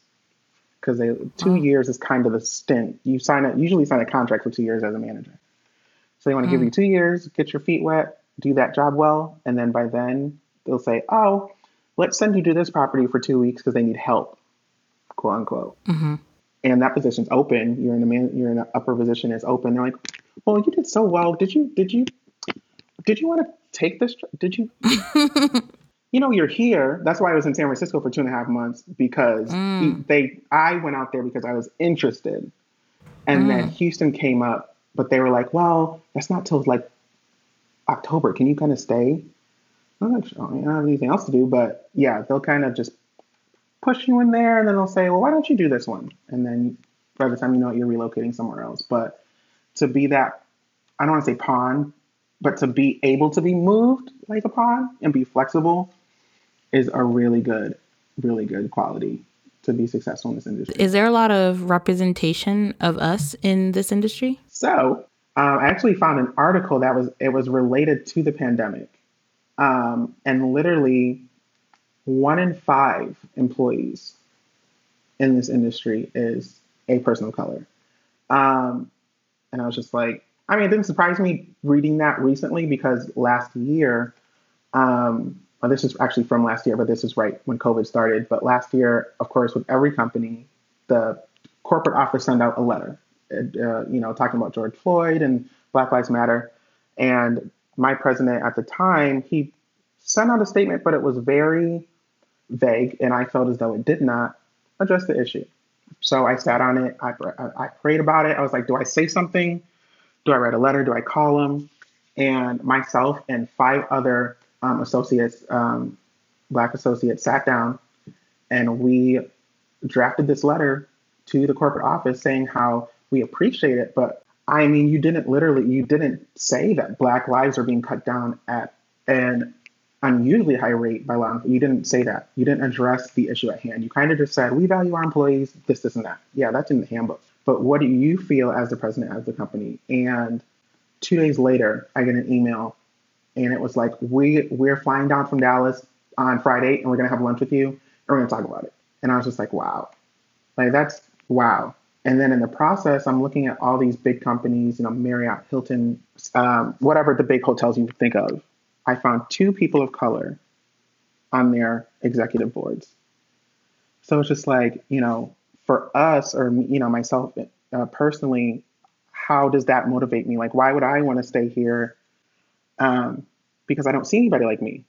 Because 2 years is kind of the stint. You usually sign a contract for 2 years as a manager. So they want to give you 2 years, get your feet wet, do that job well. And then by then they'll say, oh, let's send you to this property for 2 weeks because they need help, quote unquote. Mm-hmm. And that position's open. You're in an upper position. It's open. They're like, well, you did so well. Did you want to take this? You're here. That's why I was in San Francisco for 2.5 months because I went out there because I was interested. And then Houston came up, but they were like, well, that's not till like October. Can you kind of stay? I'm like, I don't have anything else to do, but yeah, they'll kind of just push you in there and then they'll say, well, why don't you do this one? And then by the time you know it, you're relocating somewhere else. But to be that, I don't want to say pawn, but to be able to be moved like a pawn and be flexible is a really good quality to be successful in this industry. Is there a lot of representation of us in this industry? So I actually found an article that was related to the pandemic. And literally 1 in 5 employees in this industry is a person of color. And I was just like, it didn't surprise me reading that recently because last year, well, this is actually from last year, but this is right when COVID started. But last year, of course, with every company, the corporate office sent out a letter, talking about George Floyd and Black Lives Matter. And my president at the time, he sent out a statement, but it was very vague. And I felt as though it did not address the issue. So I sat on it. I prayed about it. I was like, do I say something? Do I write a letter? Do I call him? And myself and 5 other associates, Black associates, sat down and we drafted this letter to the corporate office saying how we appreciate it. But you didn't say that Black lives are being cut down at an unusually high rate by law enforcement. You didn't say that. You didn't address the issue at hand. You kind of just said, we value our employees, this, this, and that. Yeah, that's in the handbook. But what do you feel as the president of the company? And 2 days later, I get an email and it was like, we're flying down from Dallas on Friday and we're going to have lunch with you and we're going to talk about it. And I was just like, wow, like that's wow. And then in the process, I'm looking at all these big companies, Marriott, Hilton, whatever the big hotels you would think of. I found 2 people of color on their executive boards. So it's just like, for us or, myself personally, how does that motivate me? Like, why would I want to stay here? Because I don't see anybody like me.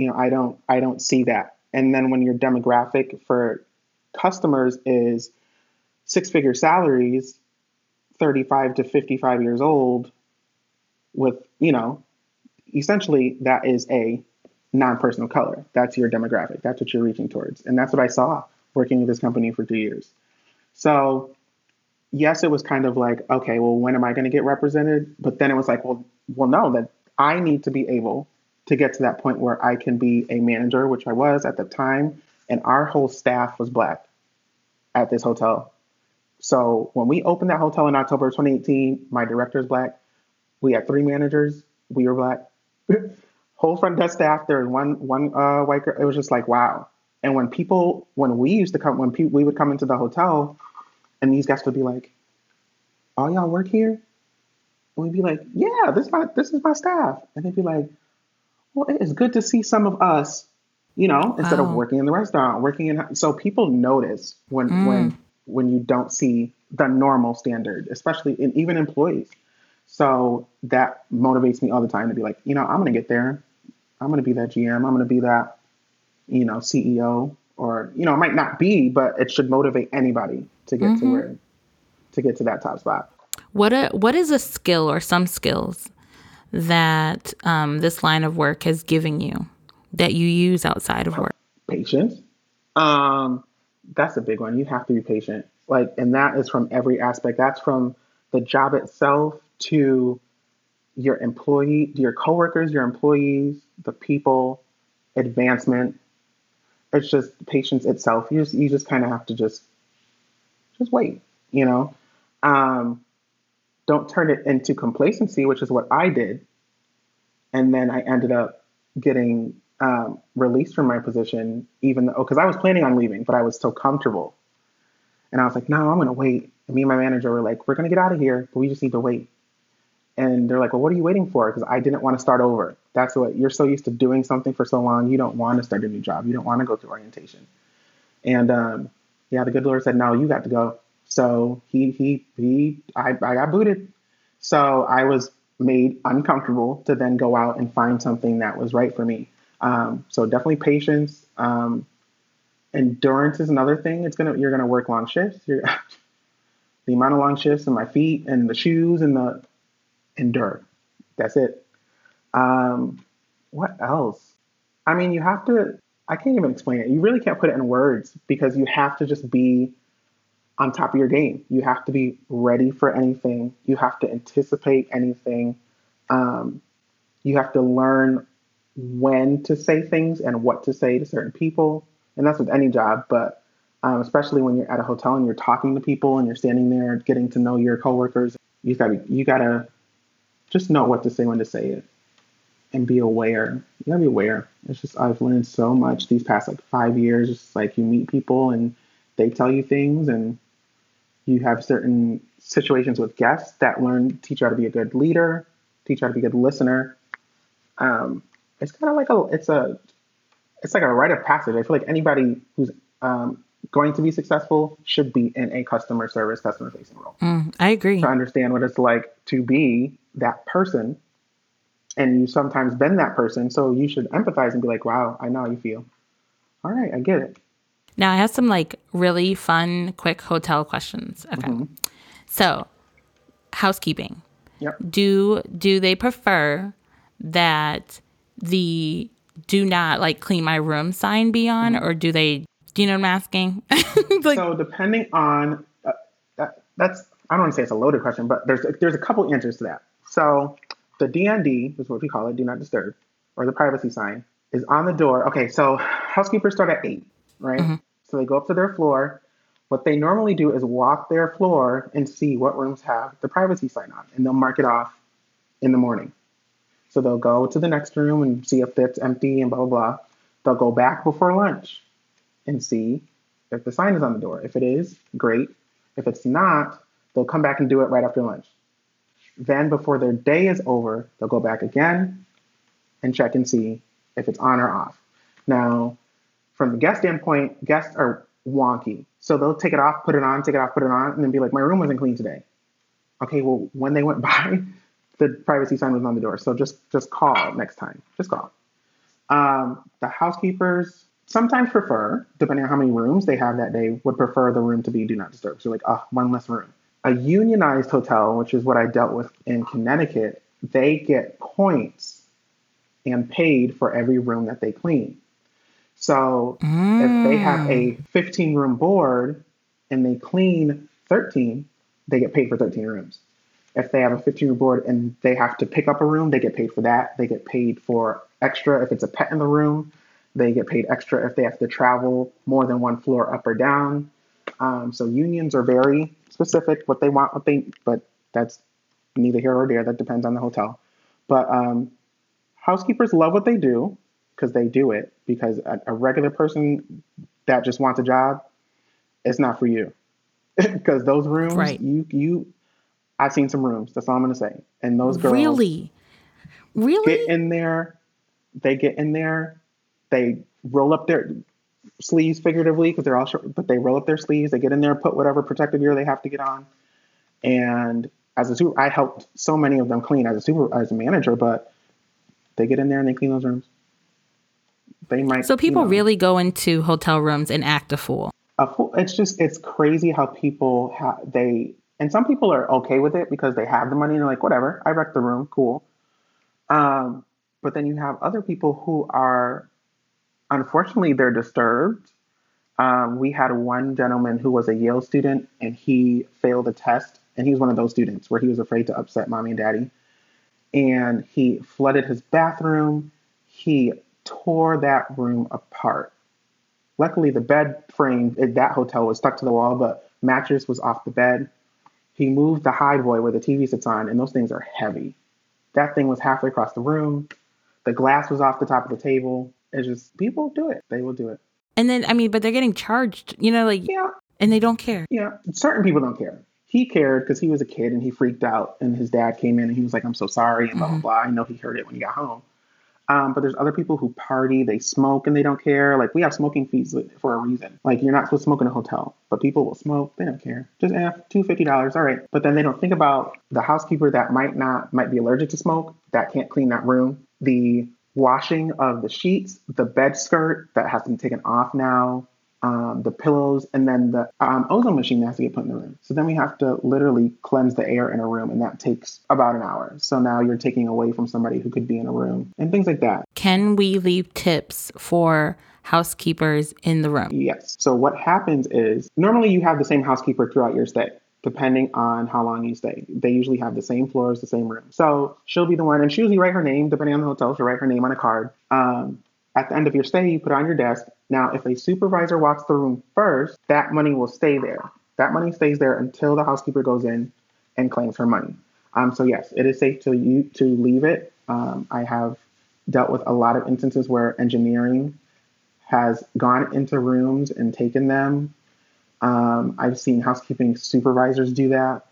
I don't see that. And then when your demographic for customers is 6-figure salaries, 35 to 55 years old with, essentially that is a non-person of color. That's your demographic. That's what you're reaching towards. And that's what I saw working with this company for 2 years. So yes, it was kind of like, okay, well, when am I going to get represented? But then it was like, well, no, that I need to be able to get to that point where I can be a manager, which I was at the time. And our whole staff was Black at this hotel. So when we opened that hotel in October of 2018, my director is Black. We had 3 managers. We were Black. Whole front desk staff. There was one white girl. It was just like, wow. And when we would come into the hotel, and these guys would be like, "All y'all work here?" And we'd be like, "Yeah, this is my staff." And they'd be like, "Well, it is good to see some of us, you know, instead of working in the restaurant, so people notice when you don't see the normal standard, especially even employees. So that motivates me all the time to be like, you know, I'm going to get there. I'm going to be that GM. I'm going to be that, you know, CEO, or, you know, it might not be, but it should motivate anybody to get to that top spot. What is a skill or some skills that this line of work has given you that you use outside of work? Patience. That's a big one. You have to be patient. Like, and that is from every aspect. That's from the job itself to your coworkers, your employees, the people, advancement. It's just patience itself. You just kind of have to just wait, you know? Don't turn it into complacency, which is what I did. And then I ended up getting released from my position, even though, because I was planning on leaving, but I was so comfortable. And I was like, no, I'm going to wait. And me and my manager were like, we're going to get out of here, but we just need to wait. And they're like, well, what are you waiting for? Because I didn't want to start over. That's what you're so used to doing something for so long. You don't want to start a new job. You don't want to go through orientation. And the good Lord said, no, you got to go. So I got booted. So I was made uncomfortable to then go out and find something that was right for me. So definitely patience. Endurance is another thing. You're going to work long shifts. The amount of long shifts in my feet and the shoes and the endure. That's it. What else? I mean, you have to, I can't even explain it. You really can't put it in words because you have to just be on top of your game. You have to be ready for anything. You have to anticipate anything. You have to learn when to say things and what to say to certain people. And that's with any job, but especially when you're at a hotel and you're talking to people and you're standing there getting to know your coworkers, you gotta just know what to say, when to say it, and be aware. You gotta be aware. It's just, I've learned so much these past 5 years. It's like you meet people and they tell you things, and you have certain situations with guests that teach you how to be a good leader, teach you how to be a good listener. It's kind of like it's like a rite of passage. I feel like anybody who's going to be successful should be in a customer service, customer facing role. I agree. To understand what it's like to be that person, and you've sometimes been that person, so you should empathize and be like, wow, I know how you feel. All right, I get it. Now I have some really fun, quick hotel questions. Okay. Mm-hmm. So housekeeping. Yep. Do they prefer that the do not clean my room sign be on, or do they, do you know what I'm asking? So depending on, I don't want to say it's a loaded question, but there's a couple answers to that. So the DND is what we call it, do not disturb, or the privacy sign is on the door. Okay. So housekeepers start at 8, right? Mm-hmm. So they go up to their floor. What they normally do is walk their floor and see what rooms have the privacy sign on, and they'll mark it off in the morning. So they'll go to the next room and see if it's empty and blah, blah, blah. They'll go back before lunch and see if the sign is on the door. If it is, great. If it's not, they'll come back and do it right after lunch. Then before their day is over, they'll go back again and check and see if it's on or off. Now, from the guest standpoint, guests are wonky. So they'll take it off, put it on, take it off, put it on, and then be like, my room wasn't clean today. Okay, well, when they went by, the privacy sign was on the door. So just call next time. Just call. The housekeepers sometimes prefer, depending on how many rooms they have that day, would prefer the room to be do not disturb. So one less room. A unionized hotel, which is what I dealt with in Connecticut, they get points and paid for every room that they clean. So if they have a 15-room board and they clean 13, they get paid for 13 rooms. If they have a 15-room board and they have to pick up a room, they get paid for that. They get paid for extra if it's a pet in the room. They get paid extra if they have to travel more than one floor up or down. So unions are very specific what they want, but that's neither here nor there. That depends on the hotel. But housekeepers love what they do because they do it. Because a regular person that just wants a job, it's not for you. Because those rooms, right. I've seen some rooms. That's all I'm going to say. And those girls really get in there. They get in there. They roll up their sleeves figuratively because they're all short, but they roll up their sleeves. They get in there, put whatever protective gear they have to get on. And I helped so many of them clean as a manager, but they get in there and they clean those rooms. They might. So people really go into hotel rooms and act a fool. It's crazy how people and some people are okay with it because they have the money and they're like, whatever, I wrecked the room. Cool. But then you have other people who are, unfortunately, they're disturbed. We had one gentleman who was a Yale student and he failed a test. And he was one of those students where he was afraid to upset mommy and daddy. And he flooded his bathroom. He tore that room apart. Luckily, the bed frame at that hotel was stuck to the wall, but mattress was off the bed. He moved the hideaway where the TV sits on, and those things are heavy. That thing was halfway across the room. The glass was off the top of the table. It's just, people do it. They will do it. And then, but they're getting charged, yeah. And they don't care. Yeah, certain people don't care. He cared because he was a kid and he freaked out. And his dad came in and he was like, I'm so sorry, and blah, blah, blah. I know he heard it when he got home. But there's other people who party, they smoke, and they don't care. Like, we have smoking fees for a reason. Like, you're not supposed to smoke in a hotel, but people will smoke. They don't care. Just $250, all right. But then they don't think about the housekeeper that might be allergic to smoke, that can't clean that room. The washing of the sheets, the bed skirt that has to be taken off now, the pillows, and then the ozone machine that has to get put in the room. So then we have to literally cleanse the air in a room, and that takes about an hour. So now you're taking away from somebody who could be in a room and things like that. Can we leave tips for housekeepers in the room? Yes. So what happens is normally you have the same housekeeper throughout your stay, depending on how long you stay. They usually have the same floors, the same room. So she'll be the one, and she usually write her name, depending on the hotel, she'll write her name on a card. At the end of your stay, you put it on your desk. Now, if a supervisor walks the room first, that money will stay there. That money stays there until the housekeeper goes in and claims her money. So yes, it is safe to leave it. I have dealt with a lot of instances where engineering has gone into rooms and taken them. I've seen housekeeping supervisors do that.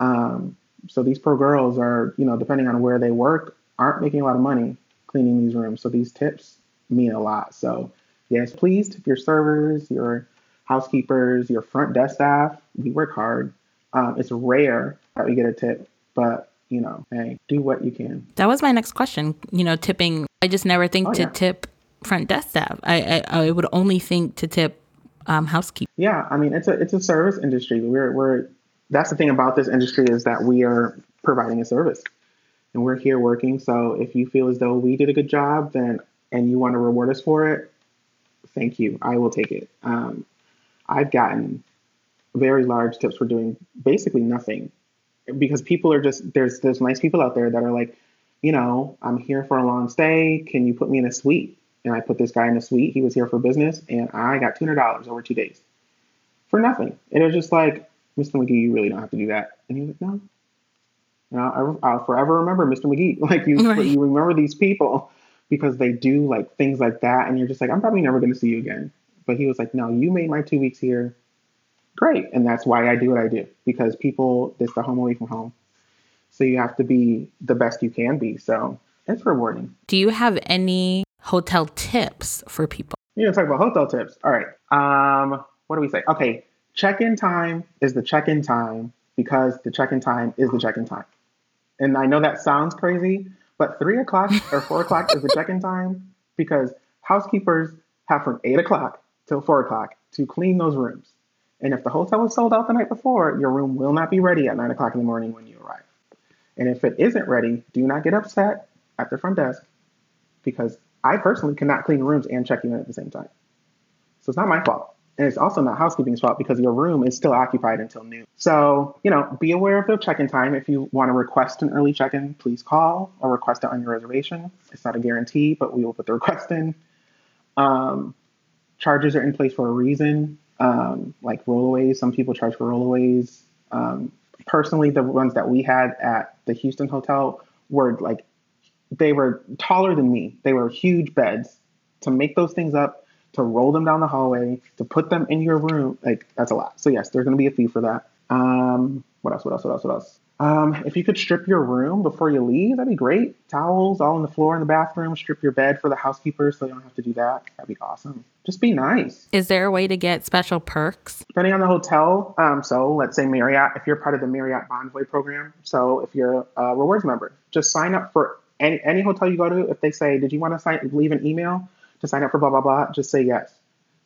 So these poor girls are, depending on where they work, aren't making a lot of money cleaning these rooms. So these tips mean a lot. So yes, please tip your servers, your housekeepers, your front desk staff. We work hard. It's rare that we get a tip, but hey, do what you can. That was my next question. Tipping. I just never think tip front desk staff. I would only think to tip housekeepers. Yeah, it's a service industry. That's the thing about this industry is that we are providing a service, and we're here working. So if you feel as though we did a good job, then and you want to reward us for it, thank you. I will take it. I've gotten very large tips for doing basically nothing because people are just, there's nice people out there that are like, I'm here for a long stay. Can you put me in a suite? And I put this guy in a suite. He was here for business and I got $200 over 2 days for nothing. And it was just like, Mr. McGee, you really don't have to do that. And he was like, no. I'll forever remember Mr. McGee. Like you remember these people, because they do like things like that. And you're just like, I'm probably never going to see you again. But he was like, no, you made my 2 weeks here. Great. And that's why I do what I do, because people, it's the home away from home. So you have to be the best you can be. So it's rewarding. Do you have any hotel tips for people? You're going to talk about hotel tips. All right. What do we say? Okay. Check-in time is the check-in time because the check-in time is the check-in time. And I know that sounds crazy, but 3 o'clock or 4 o'clock is the check-in time because housekeepers have from 8 o'clock till 4 o'clock to clean those rooms. And if the hotel is sold out the night before, your room will not be ready at 9 o'clock in the morning when you arrive. And if it isn't ready, do not get upset at the front desk because I personally cannot clean rooms and check you in at the same time. So it's not my fault. And it's also not housekeeping's fault because your room is still occupied until noon. So, be aware of the check-in time. If you want to request an early check-in, please call or request it on your reservation. It's not a guarantee, but we will put the request in. Charges are in place for a reason. like rollaways. Some people charge for rollaways. Personally, the ones that we had at the Houston hotel were like, they were taller than me. They were huge beds. To make those things up, to roll them down the hallway, to put them in your room, like, that's a lot. So yes, there's going to be a fee for that. What else? If you could strip your room before you leave, that'd be great. Towels all on the floor in the bathroom. Strip your bed for the housekeeper so you don't have to do that. That'd be awesome. Just be nice. Is there a way to get special perks? Depending on the hotel. So let's say Marriott, if you're part of the Marriott Bonvoy program. So if you're a rewards member, just sign up for any hotel you go to. If they say, did you want to leave an email to sign up for blah, blah, blah, just say yes.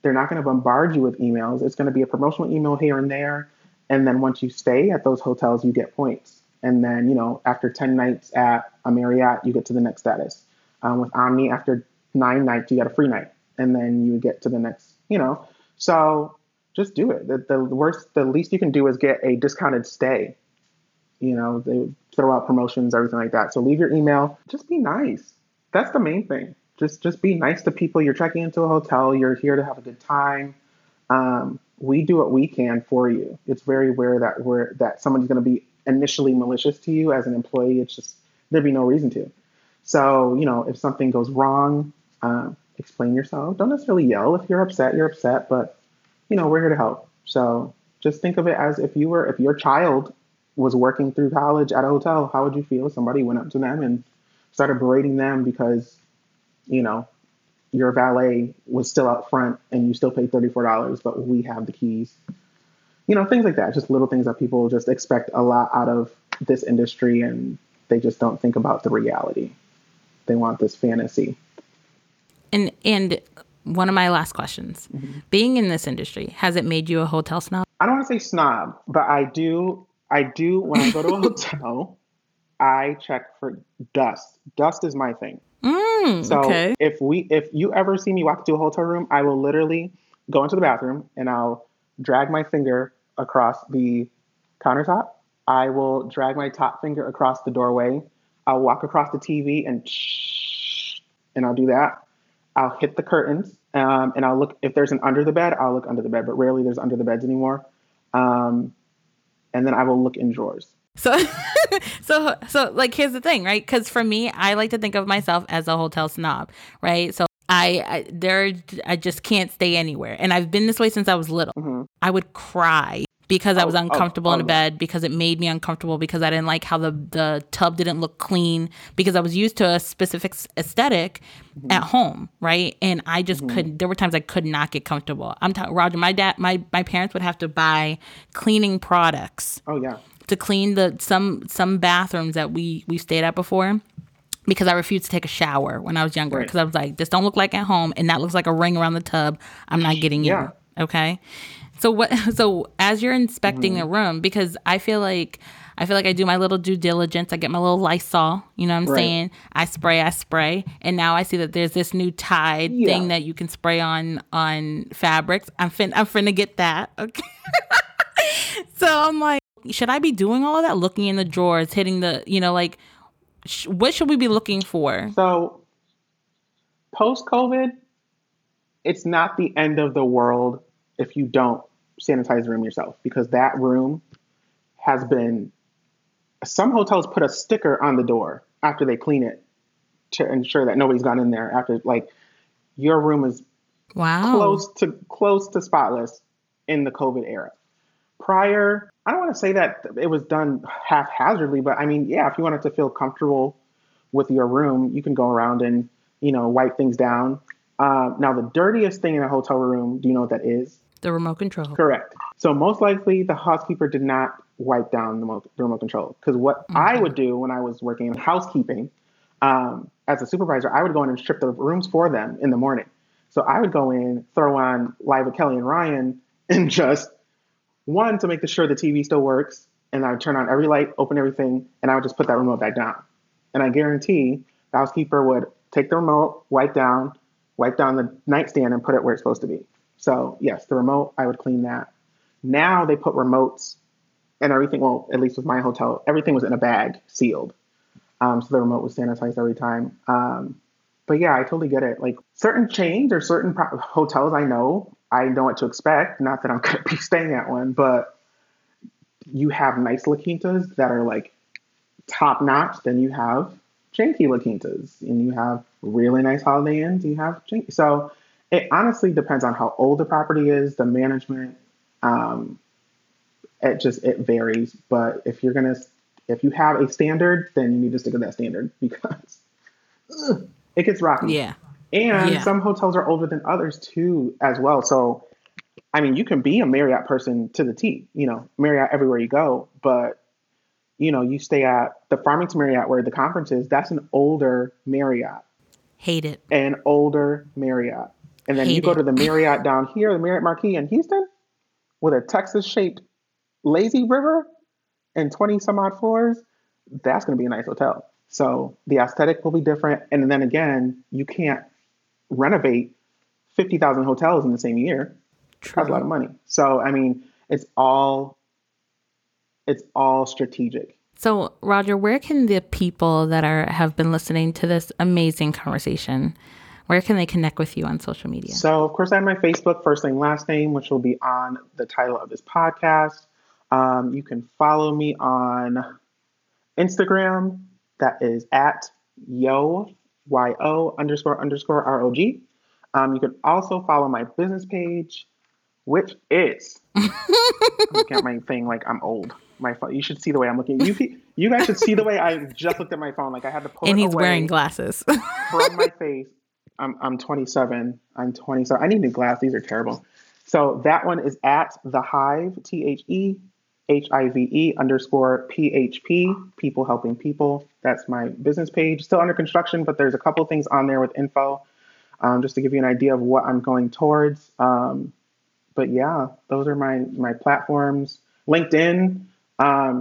They're not going to bombard you with emails. It's going to be a promotional email here and there. And then once you stay at those hotels, you get points. And then, you know, after 10 nights at a Marriott, you get to the next status. With Omni, after 9 nights, you get a free night. And then you get to the next, you know. So just do it. The least you can do is get a discounted stay. You know, they throw out promotions, everything like that. So leave your email. Just be nice. That's the main thing. Just be nice to people. You're checking into a hotel. You're here to have a good time. We do what we can for you. It's very rare that that somebody's going to be initially malicious to you as an employee. It's just, there'd be no reason to. So, you know, if something goes wrong, explain yourself. Don't necessarily yell. If you're upset, you're upset, but you know, we're here to help. So just think of it as if your child was working through college at a hotel, how would you feel if somebody went up to them and started berating them because, you know, your valet was still out front and you still paid $34, but we have the keys, you know, things like that. Just little things that people just expect a lot out of this industry. And they just don't think about the reality. They want this fantasy. And one of my last questions, being in this industry, has it made you a hotel snob? I don't want to say snob, but I do. When I go to a hotel, I check for dust. Dust is my thing. So okay. If you ever see me walk into a hotel room, I will literally go into the bathroom and I'll drag my finger across the countertop. I will drag my top finger across the doorway. I'll walk across the TV and I'll do that. I'll hit the curtains and I'll look. If there's an under the bed, I'll look under the bed, but rarely there's under the beds anymore. And then I will look in drawers. So like, here's the thing, right? Because for me, I like to think of myself as a hotel snob, right? So I just can't stay anywhere. And I've been this way since I was little. Mm-hmm. I would cry because I was uncomfortable in a bed, because it made me uncomfortable, because I didn't like how the tub didn't look clean, because I was used to a specific aesthetic at home, right? And I just couldn't. There were times I could not get comfortable. I'm talking, Roger, my dad, my parents would have to buy cleaning products. Oh, yeah. To clean some bathrooms that we stayed at before, because I refused to take a shower when I was younger, because I was like, this don't look like at home, and that looks like a ring around the tub. I'm not getting you. Okay. So as you're inspecting a room, because I feel like I do my little due diligence. I get my little Lysol, you know what I'm saying? I spray. And now I see that there's this new Tide thing that you can spray on fabrics. I'm finna get that. Okay. So I'm like, should I be doing all of that? Looking in the drawers, hitting the, you know, like, what should we be looking for? So post-COVID, it's not the end of the world if you don't sanitize the room yourself, because that room has been, some hotels put a sticker on the door after they clean it to ensure that nobody's gone in there after, like, your room is close to spotless in the COVID era. Prior, I don't want to say that it was done haphazardly, but I mean, yeah, if you wanted to feel comfortable with your room, you can go around and, you know, wipe things down. Now, the dirtiest thing in a hotel room, do you know what that is? The remote control. Correct. So most likely the housekeeper did not wipe down the remote control. Because what I would do when I was working in housekeeping as a supervisor, I would go in and strip the rooms for them in the morning. So I would go in, throw on Live with Kelly and Ryan, and just... One, to make sure the TV still works, and I would turn on every light, open everything, and I would just put that remote back down. And I guarantee the housekeeper would take the remote, wipe down the nightstand, and put it where it's supposed to be. So yes, the remote, I would clean that. Now they put remotes and everything, well, at least with my hotel, everything was in a bag, sealed. So the remote was sanitized every time. But yeah, I totally get it. Like, certain chains or certain hotels I know I didn't know what to expect. Not that I'm going to be staying at one, but you have nice La Quintas that are like top notch. Then you have janky La Quintas, and you have really nice Holiday Inns. You have janky. So it honestly depends on how old the property is, the management. It varies. But if you have a standard, then you need to stick with that standard because it gets rocky. Yeah. And some hotels are older than others too, as well. So, I mean, you can be a Marriott person to the T, Marriott everywhere you go, but you stay at the Farmington Marriott where the conference is, that's an older Marriott. Hate it. An older Marriott. And then go to the Marriott down here, the Marriott Marquis in Houston with a Texas shaped lazy river and 20 some odd floors. That's going to be a nice hotel. So the aesthetic will be different. And then again, you can't renovate 50,000 hotels in the same year. True. That's a lot of money. So, I mean, it's all strategic. So Roger, where can the people that have been listening to this amazing conversation, where can they connect with you on social media? So of course I have my Facebook, first name, last name, which will be on the title of this podcast. You can follow me on Instagram. That is at yo __ROG. You can also follow my business page, which is I look at my thing like I'm old. My phone. You should see the way I'm looking. You guys should see the way I just looked at my phone. Like I had to pull. And he's wearing glasses from my face. I'm 27. I'm 20. So I need new glasses. These are terrible. So that one is at the Hive THEHIVE _PHP, people helping people. That's my business page. Still under construction, but there's a couple things on there with info, just to give you an idea of what I'm going towards. But yeah, those are my platforms. LinkedIn,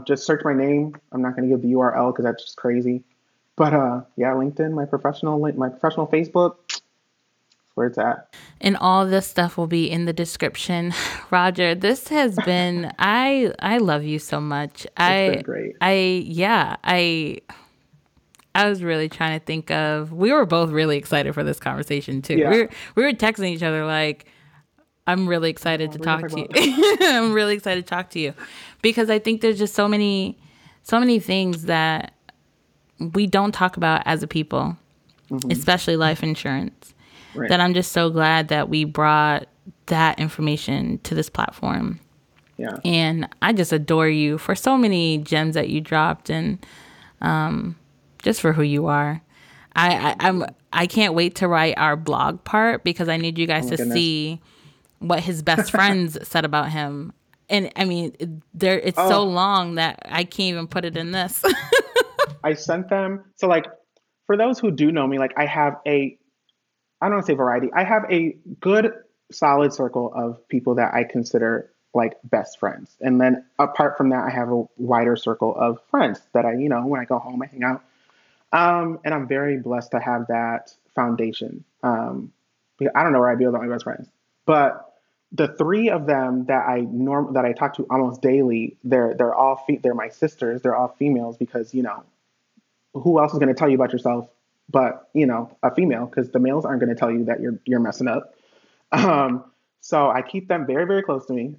just search my name. I'm not going to give the URL because that's just crazy. But yeah, LinkedIn, my professional Facebook. Where it's at. And all this stuff will be in the description. Roger, this has been, I love you so much. It's been great. I was really trying to think of, we were both really excited for this conversation too. Yeah. We were texting each other like, I'm really excited to talk to you. I'm really excited to talk to you because I think there's just so many things that we don't talk about as a people, especially life insurance. Right. That I'm just so glad that we brought that information to this platform. Yeah. And I just adore you for so many gems that you dropped and just for who you are. I can't wait to write our blog part because I need you guys to see what his best friends said about him. And I mean, so long that I can't even put it in this. I sent them. So like, for those who do know me, like I don't want to say variety. I have a good, solid circle of people that I consider like best friends. And then apart from that, I have a wider circle of friends that I, when I go home, I hang out. And I'm very blessed to have that foundation. I don't know where I'd be without my best friends. But the three of them that I talk to almost daily, they're my sisters. They're all females because, who else is going to tell you about yourself? But, a female, because the males aren't going to tell you that you're messing up. So I keep them very, very close to me.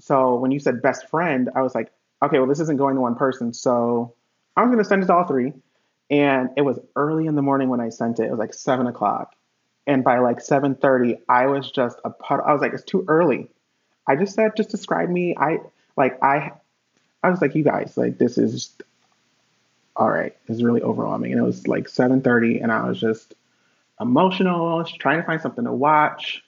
So when you said best friend, I was like, okay, well, this isn't going to one person. So I'm going to send it to all three. And it was early in the morning when I sent it. It was like 7:00. And by like 7:30, I was just a puddle. I was like, it's too early. I just said, just describe me. I was like, you guys, like, this is just, all right, it's really overwhelming. And it was like 7:30 and I was just emotional. I was trying to find something to watch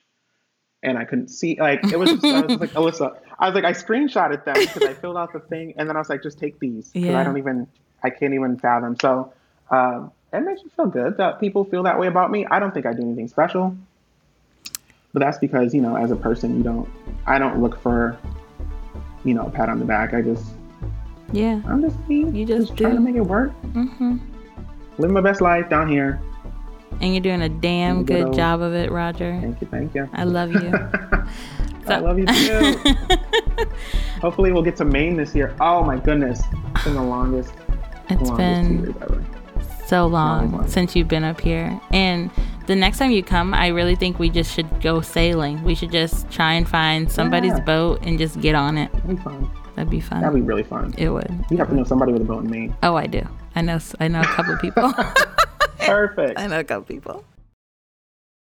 and I couldn't see. Like, it was just, I was just like, Alyssa, I was like, I screenshotted that because I filled out the thing. And then I was like, just take these because I can't even fathom. So it makes me feel good that people feel that way about me. I don't think I do anything special, but that's because, as a person, I don't look for, a pat on the back. I just, yeah, I'm just me. You just trying to make it work. Mm-hmm. Living my best life down here. And you're doing a damn good job of it, Roger. Thank you. I love you. I love you too. Hopefully we'll get to Maine this year. Oh my goodness. It's been the longest. It's been 2 years ever. So long since you've been up here. And The next time you come, I really think we just should go sailing. We should just try and find somebody's boat and just get on it. That'd be fun. That'd be fun. That'd be really fun. It would. You'd have to know somebody with a boat in Maine. Oh, I do. I know a couple of people. Perfect. I know a couple people.